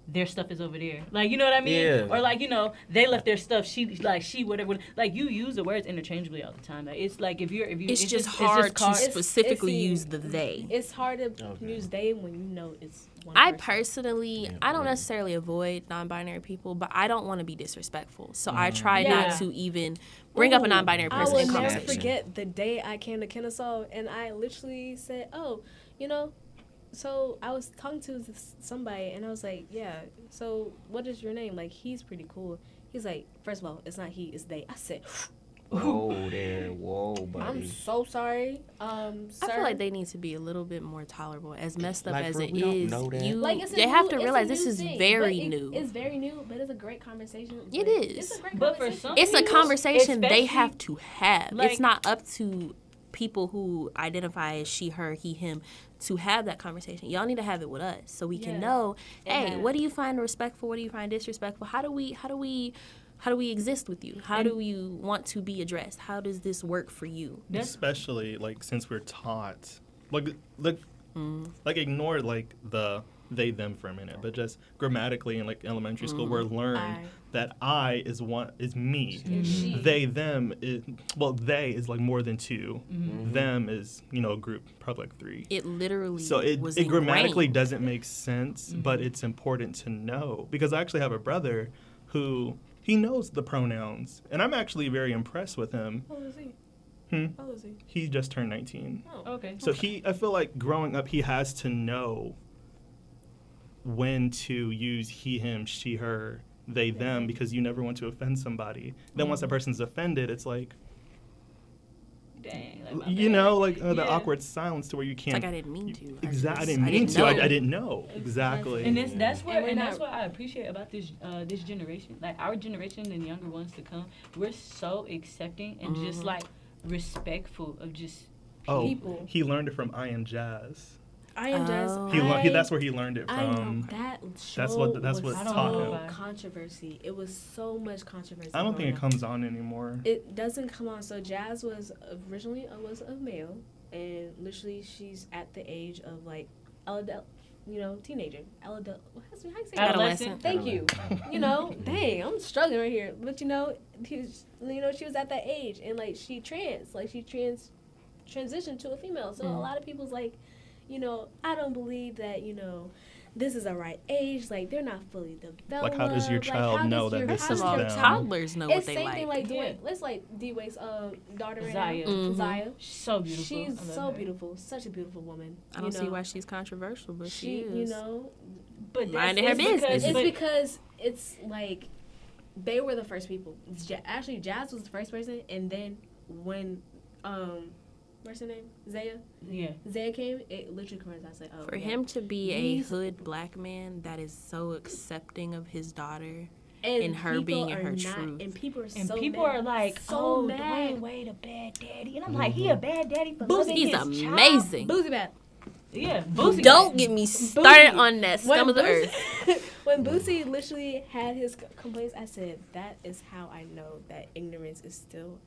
their stuff is over there. Like, you know what I mean? Yeah. Or, like, you know, they left their stuff. She, like, she, whatever. Like, you use the words interchangeably all the time. Like, it's like if you're, if you It's, it's just, just hard it's just car- to specifically it's, it's, use the they. It's hard to okay. use they when you know it's. I personally, yeah, I don't right. necessarily avoid non-binary people, but I don't want to be disrespectful. So mm-hmm. I try yeah. not to even bring Ooh, up a non-binary person in conversation. I will never forget the day I came to Kennesaw, and I literally said, oh, you know, so I was talking to this, somebody, and I was like, yeah, so what is your name? Like, he's pretty cool. He's like, first of all, it's not he, it's they. I said... Oh, there, whoa, buddy. I'm so sorry. Um, sir. I feel like they need to be a little bit more tolerable. As messed up like, as bro, it is, you, like, they new, have to realize this is thing, very it, new. It's very new, but it's a great conversation. It like, is. It's a great but conversation. For some it's a conversation they have to have. Like, it's not up to people who identify as she, her, he, him to have that conversation. Y'all need to have it with us so we yeah. can know, hey, yeah. what do you find respectful? What do you find disrespectful? How do we, how do we... How do we exist with you? How do you want to be addressed? How does this work for you? Especially, like, since we're taught, like, like, mm. like ignore, like, the they, them for a minute, but just grammatically in like elementary school, mm. we're learned I. that I is one is me. Mm-hmm. They, them is, well, they is like more than two. Mm-hmm. Them is, you know, a group, probably like three. It literally so it, was it grammatically ingrained. Doesn't make sense, mm-hmm. but it's important to know, because I actually have a brother who he knows the pronouns, and I'm actually very impressed with him. How old is he? Hmm? How old is he? He just turned nineteen. Oh, okay. So okay. he, I feel like growing up, he has to know when to use he, him, she, her, they, yeah. them, because you never want to offend somebody. Then mm. once that person's offended, it's like, dang, like you bad. know, like uh, yeah. the awkward silence to where you can't. It's like I didn't mean to. Exactly, I didn't mean to. I didn't know exactly. And that's that's what and, and that's what I appreciate about this uh, this generation, like our generation and the younger ones to come. We're so accepting and mm-hmm. just like. respectful of just oh, people. He learned it from I Am Jazz. I Am Jazz. He, lo- he that's where he learned it from. I know that show that's what that's was what taught so him. Controversy. It was so much controversy. I don't think it comes on anymore. It doesn't come on. So Jazz was originally uh, was a male, and literally she's at the age of like adult, you know, teenager, adult. How do you say adolescent? Thank you. You know, dang, I'm struggling right here. But you know, he's, you know, she was at that age, and like she trans, like she trans, transitioned to a female. So mm. a lot of people's like, you know, I don't believe that, you know, this is the right age. Like they're not fully developed. Like how does your child like, know that this is them? Toddlers know what they like. It's same thing like yeah. let's like D-Wake's um, daughter right Zaya. now, mm-hmm. Zaya. She's so beautiful. She's so her. beautiful. Such a beautiful woman. I don't you know? see why she's controversial, but she, she is. You know, but that's her business. It's because it's like. They were the first people. Ja- actually, Jazz was the first person, and then when, um, what's her name? Zaya? Yeah. Zaya came, it literally comes out. I was like, oh. For yeah. him to be a hood black man that is so accepting of his daughter and, and her being in her not, truth. And people are and so And people mad. are like, so oh, Dwayne Wade a bad daddy. And I'm mm-hmm. like, he a bad daddy for loving his child. Boozy's amazing. Boozy bad. Yeah, Boosie. Don't get me started Boosie. on that scum when of the Boosie, earth. When Boosie literally had his complaints, I said, that is how I know that ignorance is still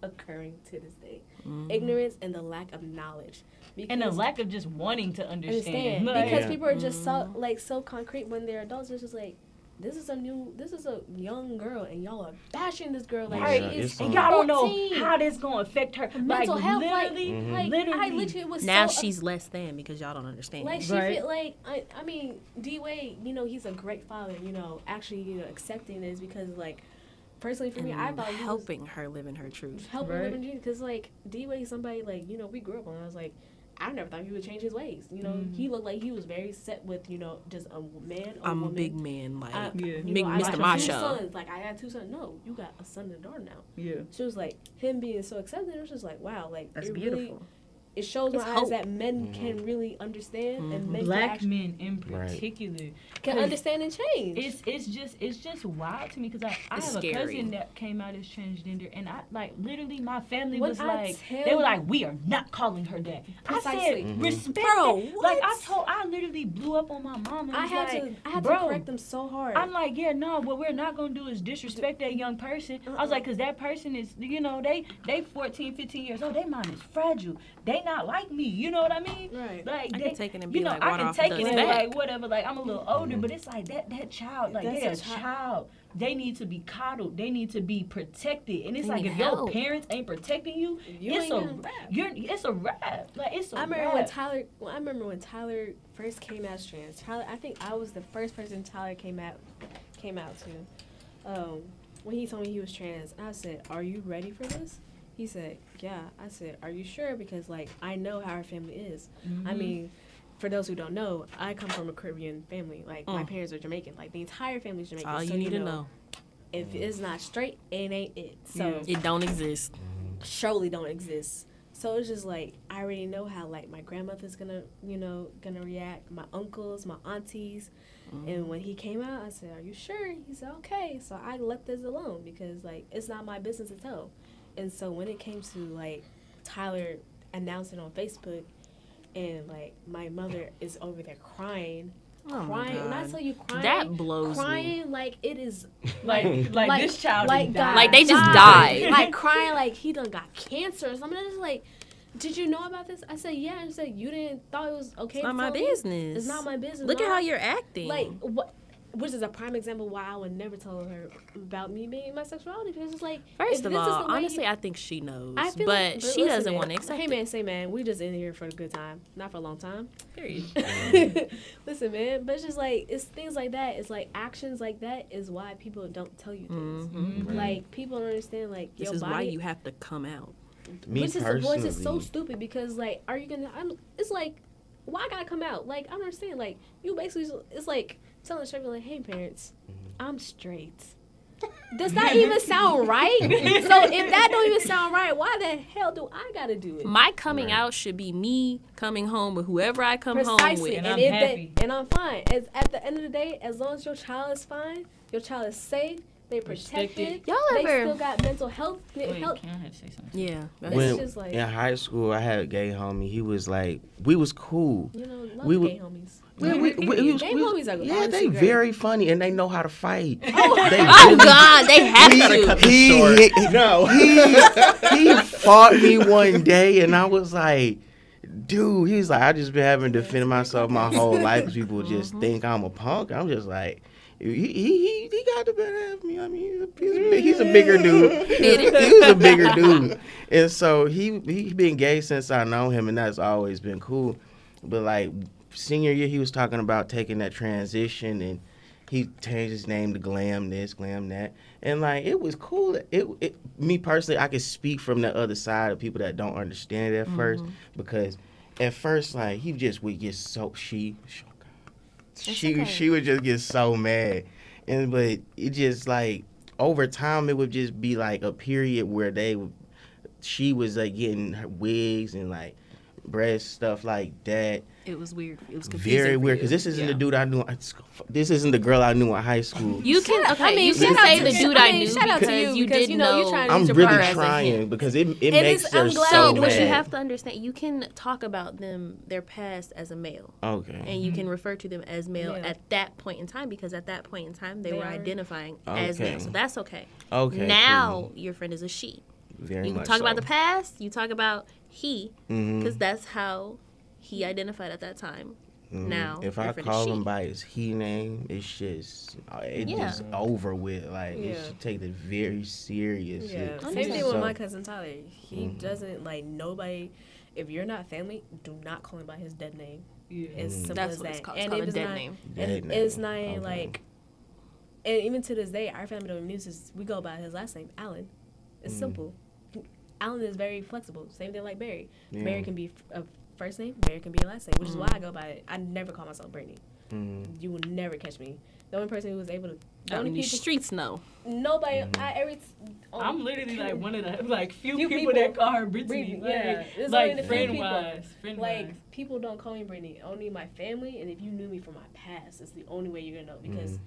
occurring to this day. Mm-hmm. Ignorance and the lack of knowledge. And the lack of just wanting to understand. understand. Like, because yeah. people are just so, like, so concrete when they're adults. It's just like, this is a new, this is a young girl, and y'all are bashing this girl. Like, yeah, it's, it's and y'all don't know how this gonna affect her mental like, health. Literally, like, mm-hmm. like literally. I literally was now so she's up, less than because y'all don't understand. Like she right. fit, like I, I mean, D Wade, you know, he's a great father. You know, actually, you know, accepting this because like, personally for and me, I thought helping was, her live in her truth, helping right. her live in her truth, because like D Wade, somebody like you know, we grew up on. I was like. I never thought he would change his ways. You know, mm-hmm. he looked like he was very set with, you know, just a man or I'm woman. a big man, like, I, yeah. you know, Mister Like, Masha. Like, I got two sons. No, you got a son and a daughter now. Yeah. She was like, him being so accepting, it was just like, wow. Like, That's it beautiful. Really, it shows it's my hope. eyes that men mm-hmm. can really understand. Mm-hmm. and men Black actually, men in particular. Right. Can understand and change. It's it's just it's just wild to me because I, I have scary. a cousin that came out as transgender. And, I like, literally my family when was I like, they were like, we are not calling her that. Precisely. I said, mm-hmm. respect Bro, it. Like, I told, I literally blew up on my mom. And I, had like, to, I had bro, to correct them so hard. I'm like, yeah, no, what we're not going to do is disrespect that young person. Uh-uh. I was like, because that person is, you know, they, they fourteen, fifteen years old. Their mind is fragile. They not like me, you know what I mean? Right. Like I they, can take it and be you know, like, I can take it and like whatever. Like I'm a little older, mm-hmm. but it's like that that child, like they're a child. child. They need to be coddled. They need to be protected. And it's they like if help. your parents ain't protecting you, you it's a wrap. You're, it's a wrap. Like it's a I remember wrap. when Tyler. Well, I remember when Tyler first came out as trans. Tyler, I think I was the first person Tyler came out came out to. Um, when he told me he was trans, and I said, "Are you ready for this?" He said, yeah. I said, are you sure? Because, like, I know how our family is. Mm-hmm. I mean, for those who don't know, I come from a Caribbean family. Like, mm. my parents are Jamaican. Like, the entire family is Jamaican. All so you need you know, to know. If mm. it's not straight, it ain't it. So It don't exist. Surely don't exist. So it's just, like, I already know how, like, my grandmother's going to, you know, going to react. My uncles, my aunties. Mm. And when he came out, I said, are you sure? He said, okay. So I left this alone because, like, it's not my business to tell. And so when it came to, like, Tyler announcing on Facebook, and, like, my mother is over there crying, oh crying, and I tell you crying. That blows Crying me. like it is, like, like, like this child like, died. Like, they just died. died. Like, crying like he done got cancer or something. It's like, did you know about this? I said, yeah. I said, you didn't thought it was okay. It's not my business. It's not my business. Look at how you're acting. Like, what? Which is a prime example why I would never tell her about me being my sexuality, because it's like, first of all, honestly, you, I think she knows, I feel but, like, but she listen, doesn't want to accept. Hey man, say man, we just in here for a good time, not for a long time. Period. Listen, man, but it's just like, it's things like that. It's like actions like that is why people don't tell you things. Mm-hmm. Right. Like people don't understand. Like this your is body, why you have to come out. Me which personally, is voice is so stupid because like, are you gonna? I'm, it's like, why I gotta come out? Like I don't understand. Like you basically, it's like. Telling straight like, hey parents, I'm straight. Does that even sound right? So if that don't even sound right, why the hell do I gotta do it? My coming right. out should be me coming home with whoever I come Precisely. home with, and, and I'm happy, they, and I'm fine. As at the end of the day, as long as your child is fine, your child is safe, they protected. Y'all ever? They still got mental health. Wait, health. Can I say something? Yeah. When, just like, in high school, I had a gay homie. He was like, we was cool. You know, love we gay were, homies. We, we, we, we, was, we was, are yeah, they great. Very funny, and they know how to fight. Oh, they, oh God, they have he, to. He, he, no. he, he fought me one day, and I was like, dude, he's like, I just been having to defend myself my whole life because people just mm-hmm. think I'm a punk. I'm just like, he he, he got the better of me. I mean, he's a, he's a bigger dude. He was a bigger dude. And so he, he been gay since I know him, and that's always been cool. But like, senior year, he was talking about taking that transition, and he changed his name to Glam this, Glam that, and like it was cool. It, it me personally, I could speak from the other side of people that don't understand it at mm-hmm. first, because at first, like he just would get so she, she, okay. she would just get so mad, and but it just like over time, it would just be like a period where they, she was like getting her wigs and like. Breast stuff like that. It was weird. It was confusing. Very weird because this isn't yeah. the dude I knew. I just, this isn't the girl I knew in high school. You can. Okay, I mean, you can say the dude I, I knew shout because, you, because did you did know. know trying to I'm really trying because it it, it makes is, her I'm glad so mad. What you have to understand, you can talk about them their past as a male. Okay. And you can refer to them as male yeah. at that point in time because at that point in time they, they were are. identifying okay. as male. So that's okay. Okay. Now cool. your friend is a she. Very you much talk so. About the past. You talk about. He, because mm-hmm. that's how he identified at that time. Mm-hmm. Now, if I call him by his he name, it's just it's yeah. just over with. Like yeah. you should take it very serious. Yeah. Same thing so, with my cousin Tyler. He mm-hmm. doesn't like nobody. If you're not family, do not call him by his dead name. Yeah. As mm-hmm. simple that's as what that. It's called. It's and called it a dead not, name. Dead it, name. It's not okay. like, and even to this day, our family don't use his. We go by his last name, Allen. It's mm-hmm. simple. Allen is very flexible. Same thing like Barry. Yeah. Barry can be a first name. Barry can be a last name, which mm. is why I go by it. I never call myself Brittany. Mm. You will never catch me. The only person who was able to. The only people, streets know. Nobody. Mm. I every. Oh, I'm literally like one of the like few, few people, people that call her Brittany. Yeah, like, like friend wise. Friend like wise. People don't call me Brittany. Only my family, and if you knew me from my past, it's the only way you're gonna know. Because mm.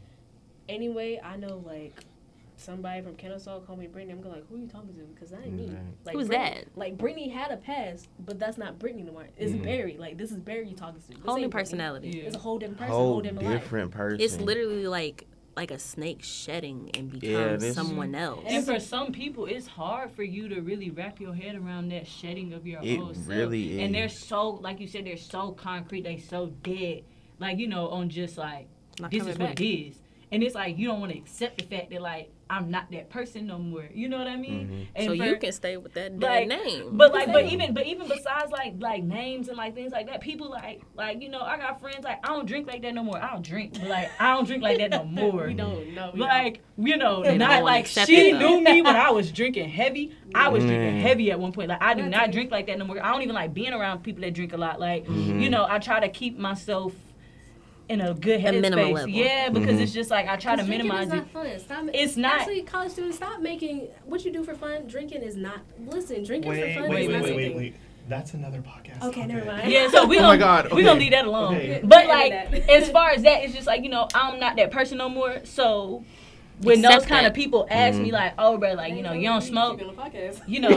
anyway, I know like. Somebody from Kennesaw called me Brittany. I'm going like, who are you talking to? Because that ain't me. Like, who's Brittany, that? Like, Brittany had a past, but that's not Brittany no more. It's mm-hmm. Barry. Like, this is Barry you talking to. This whole new personality. Yeah. It's a whole different person. Whole, whole different, different person. It's literally like like a snake shedding and becomes yeah, someone else. And for some people, it's hard for you to really wrap your head around that shedding of your it whole self. It really is. And they're so, like you said, they're so concrete. They so dead. Like, you know, on just like, not this is back. What it is. And it's like, you don't want to accept the fact that, like, I'm not that person no more. You know what I mean? Mm-hmm. And so for, you can stay with that like, name. But like, but even, but even besides like, like names and like things like that, people like, like you know, I got friends like I don't drink like that no more. I don't drink, but like I don't drink like that no more. We don't know. Like you know, they not like she it, knew me when I was drinking heavy. I was mm. drinking heavy at one point. Like I do not drink like that no more. I don't even like being around people that drink a lot. Like mm-hmm. you know, I try to keep myself. In a good headspace, yeah, because mm-hmm. it's just like I try to minimize it. It's not fun. Stop, it's not. Actually, college students, stop making what you do for fun. Drinking is not. Listen, drinking wait, for fun wait, is wait, not. Wait, wait, wait, wait. That's another podcast. Okay, never mind. Yeah, so we oh gonna, my God. Okay. we gonna leave that alone. Okay. But like, as far as that, it's just like you know, I'm not that person no more. So when those kind of people ask mm-hmm. me like, oh, bro, like, you know, you don't smoke, you know,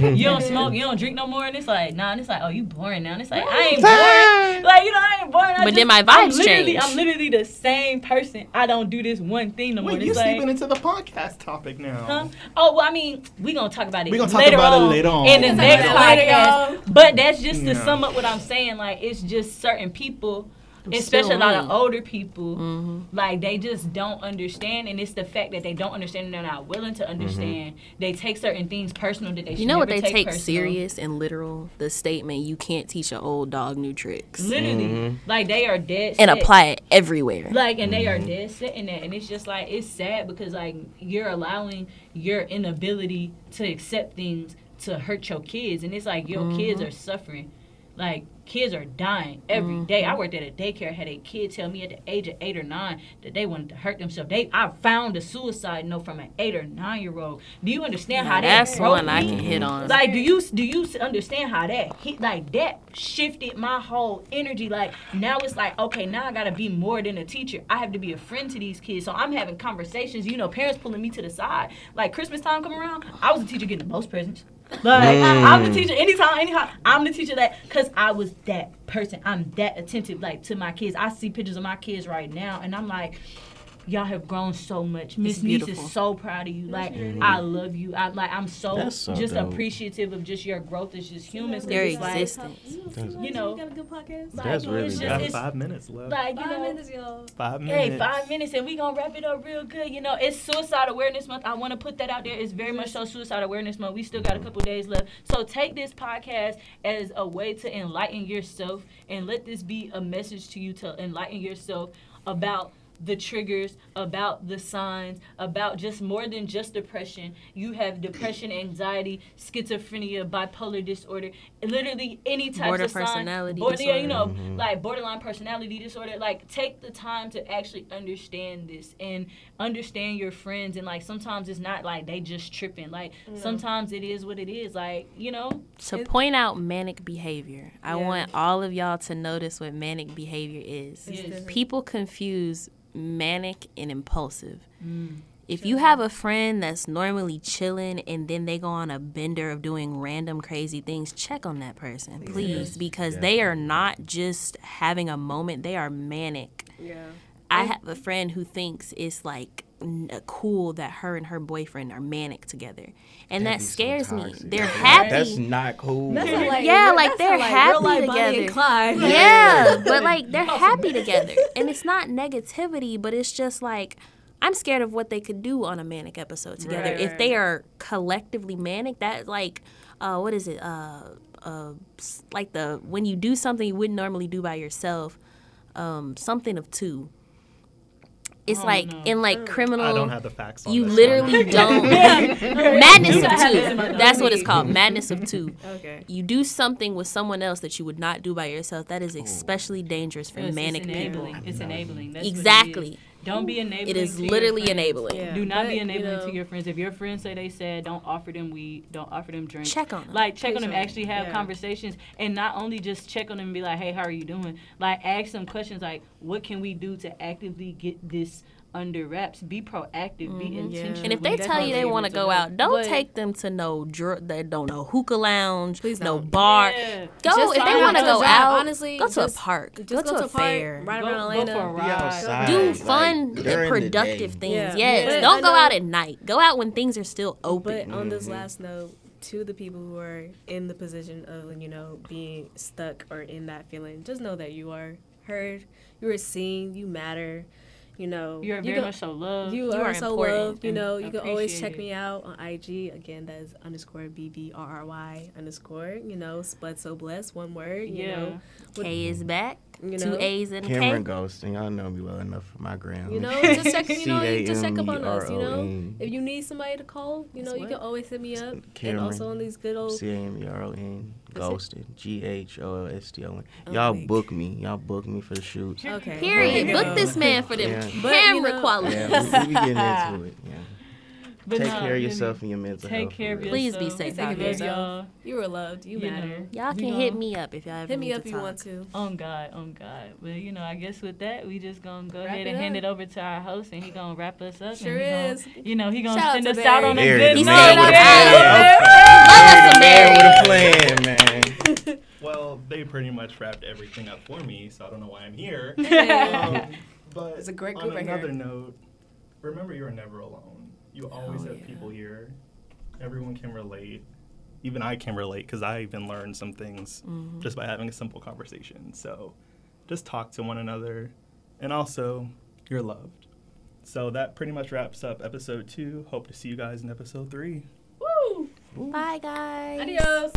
you don't smoke, you don't drink no more, and it's like, nah, and it's like, oh, you boring now, and it's like, I ain't boring, like, you know, I ain't boring. I but just, then my vibes change. I'm literally the same person. I don't do this one thing no more. Wait, you're like, sleeping into the podcast topic now. Huh? Oh, well, I mean, we're going to talk about it later on. We're going to talk about it later on. In the next podcast. But that's just to sum up what I'm saying. Like, it's just certain people, especially a lot of older people, mm-hmm. like, they just don't understand, and it's the fact that they don't understand and they're not willing to understand. Mm-hmm. They take certain things personal that they should never take. You know what they take, take serious and literal? The statement, you can't teach an old dog new tricks. Literally. Mm-hmm. Like, they are dead and set. Apply it everywhere. Like, and mm-hmm. they are dead set in that. And it's just, like, it's sad because, like, you're allowing your inability to accept things to hurt your kids. And it's like, your mm-hmm. kids are suffering. Like, kids are dying every mm-hmm. day. I worked at a daycare, had a kid tell me at the age of eight or nine that they wanted to hurt themselves. They, I found a suicide note from an eight or nine year old. Do you understand now how that? That's one me? I can hit on. Like, do you do you understand how that hit? Like, that shifted my whole energy. Like, now it's like, okay, now I gotta be more than a teacher. I have to be a friend to these kids. So I'm having conversations. You know, parents pulling me to the side. Like, Christmas time come around, I was a teacher getting the most presents. Like, mm. I'm the teacher anytime, anyhow. I'm the teacher that, because I was that person. I'm that attentive, like, to my kids. I see pictures of my kids right now, and I'm like, y'all have grown so much. Miss Niece is so proud of you. Like, mm-hmm. I love you. I like. I'm so, so just dope. appreciative of just your growth as just humans. Their existence. Like, you know. You got a good podcast. That's like, really it's just, it's, five minutes left. Like, you five know, minutes, y'all. Five minutes. Hey, five minutes, and we gonna wrap it up real good. You know, it's Suicide Awareness Month. I want to put that out there. It's very much so Suicide Awareness Month. We still got a couple days left, so take this podcast as a way to enlighten yourself, and let this be a message to you to enlighten yourself about the triggers, about the signs, about just more than just depression. You have depression, anxiety, schizophrenia, bipolar disorder, literally any type Border of personality sign. Disorder. You know, mm-hmm. like borderline personality disorder. Like, take the time to actually understand this and understand your friends. And, like, sometimes it's not like they just tripping. Like, mm-hmm. sometimes it is what it is. Like, you know. To point out manic behavior. Yeah. I want all of y'all to notice what manic behavior is. Yes. People confuse manic and impulsive. Mm, if you have a friend that's normally chilling and then they go on a bender of doing random crazy things, check on that person, please, yes. because yeah. they are not just having a moment, they are manic. Yeah. I have a friend who thinks it's like cool that her and her boyfriend are manic together, and That'd that scares so me. They're happy. That's not cool. That's like, yeah, like they're like happy real together. Bonnie and yeah, but like they're happy together, and it's not negativity, but it's just like, I'm scared of what they could do on a manic episode together. Right, if right. they are collectively manic, that like, uh, what is it? Uh, uh, like the when you do something you wouldn't normally do by yourself, um, something of two. It's oh, like no. in like criminal. I don't have the facts on you this literally one. Don't. Madness of two. That's what it's called. Madness of two. Okay. You do something with someone else that you would not do by yourself. That is especially dangerous for it's, manic it's people. It's enabling. That's exactly. What it is. Don't be enabling. It is literally enabling. Yeah. Do not but, be enabling you know, to your friends. If your friends say they sad, don't offer them weed. Don't offer them drinks. Check on them. Like, check Please on them. Actually have yeah. conversations. And not only just check on them and be like, hey, how are you doing? Like, ask them questions like, what can we do to actively get this under wraps? Be proactive. Mm-hmm. Be intentional. And if they tell you they want to go out, don't but take them to no dr- they don't know hookah lounge, please no don't. bar. Yeah. Go just if they want to go drive, out. Honestly, go to just, a park. Just go, go to a fair. Right around Atlanta. Go for a ride. Outside, do fun, like, and productive things. Yeah. Yes. Yeah. Don't go out at night. Go out when things are still open. But on mm-hmm. this last note, to the people who are in the position of, you know, being stuck or in that feeling, just know that you are heard. You are seen. You matter. You know, you are very you go, much so loved. You, you are, are so loved. You know, you can always check me out on I G. Again, that is underscore B B R R Y underscore. You know, Spud So Blessed, one word. You yeah. know, K is back. You know, two A's and a K. Cameron Ghosting, y'all know me well enough for my gram. You know, just check. You know, just check up on us. You know, if you need somebody to call, you know, you can always hit me up. And also on these good old C A M E R O N. Ghosted. G H O L S T O N. Y'all book me. Y'all book me for the shoots. Okay. Period. Book this man for the yeah. camera you know, quality. Yeah, we, we getting into it. Yeah. But take no, care of yourself and your mental take health. Take care of yourself. Please be safe. Take care of y'all. You are loved. You, you matter. Know. Y'all can hit me up if y'all ever hit me need up to if talk. You want to. Oh God, oh God. Well, you know, I guess with that, we just gonna go wrap ahead and up. hand it over to our host, and he gonna wrap us up. Sure and is. Gonna, you know, he gonna Shout send us Barry. out on Barry. a good night. Love us, man. With a plan, man. Well, they pretty much wrapped everything up for me, so I don't know why I'm here. But it's a great group right here. On another note, remember you're never alone. You always oh, have yeah. people here. Everyone can relate. Even I can relate because I even learned some things mm-hmm. just by having a simple conversation. So just talk to one another. And also, you're loved. So that pretty much wraps up episode two. Hope to see you guys in episode three. Woo! Woo. Bye, guys. Adios.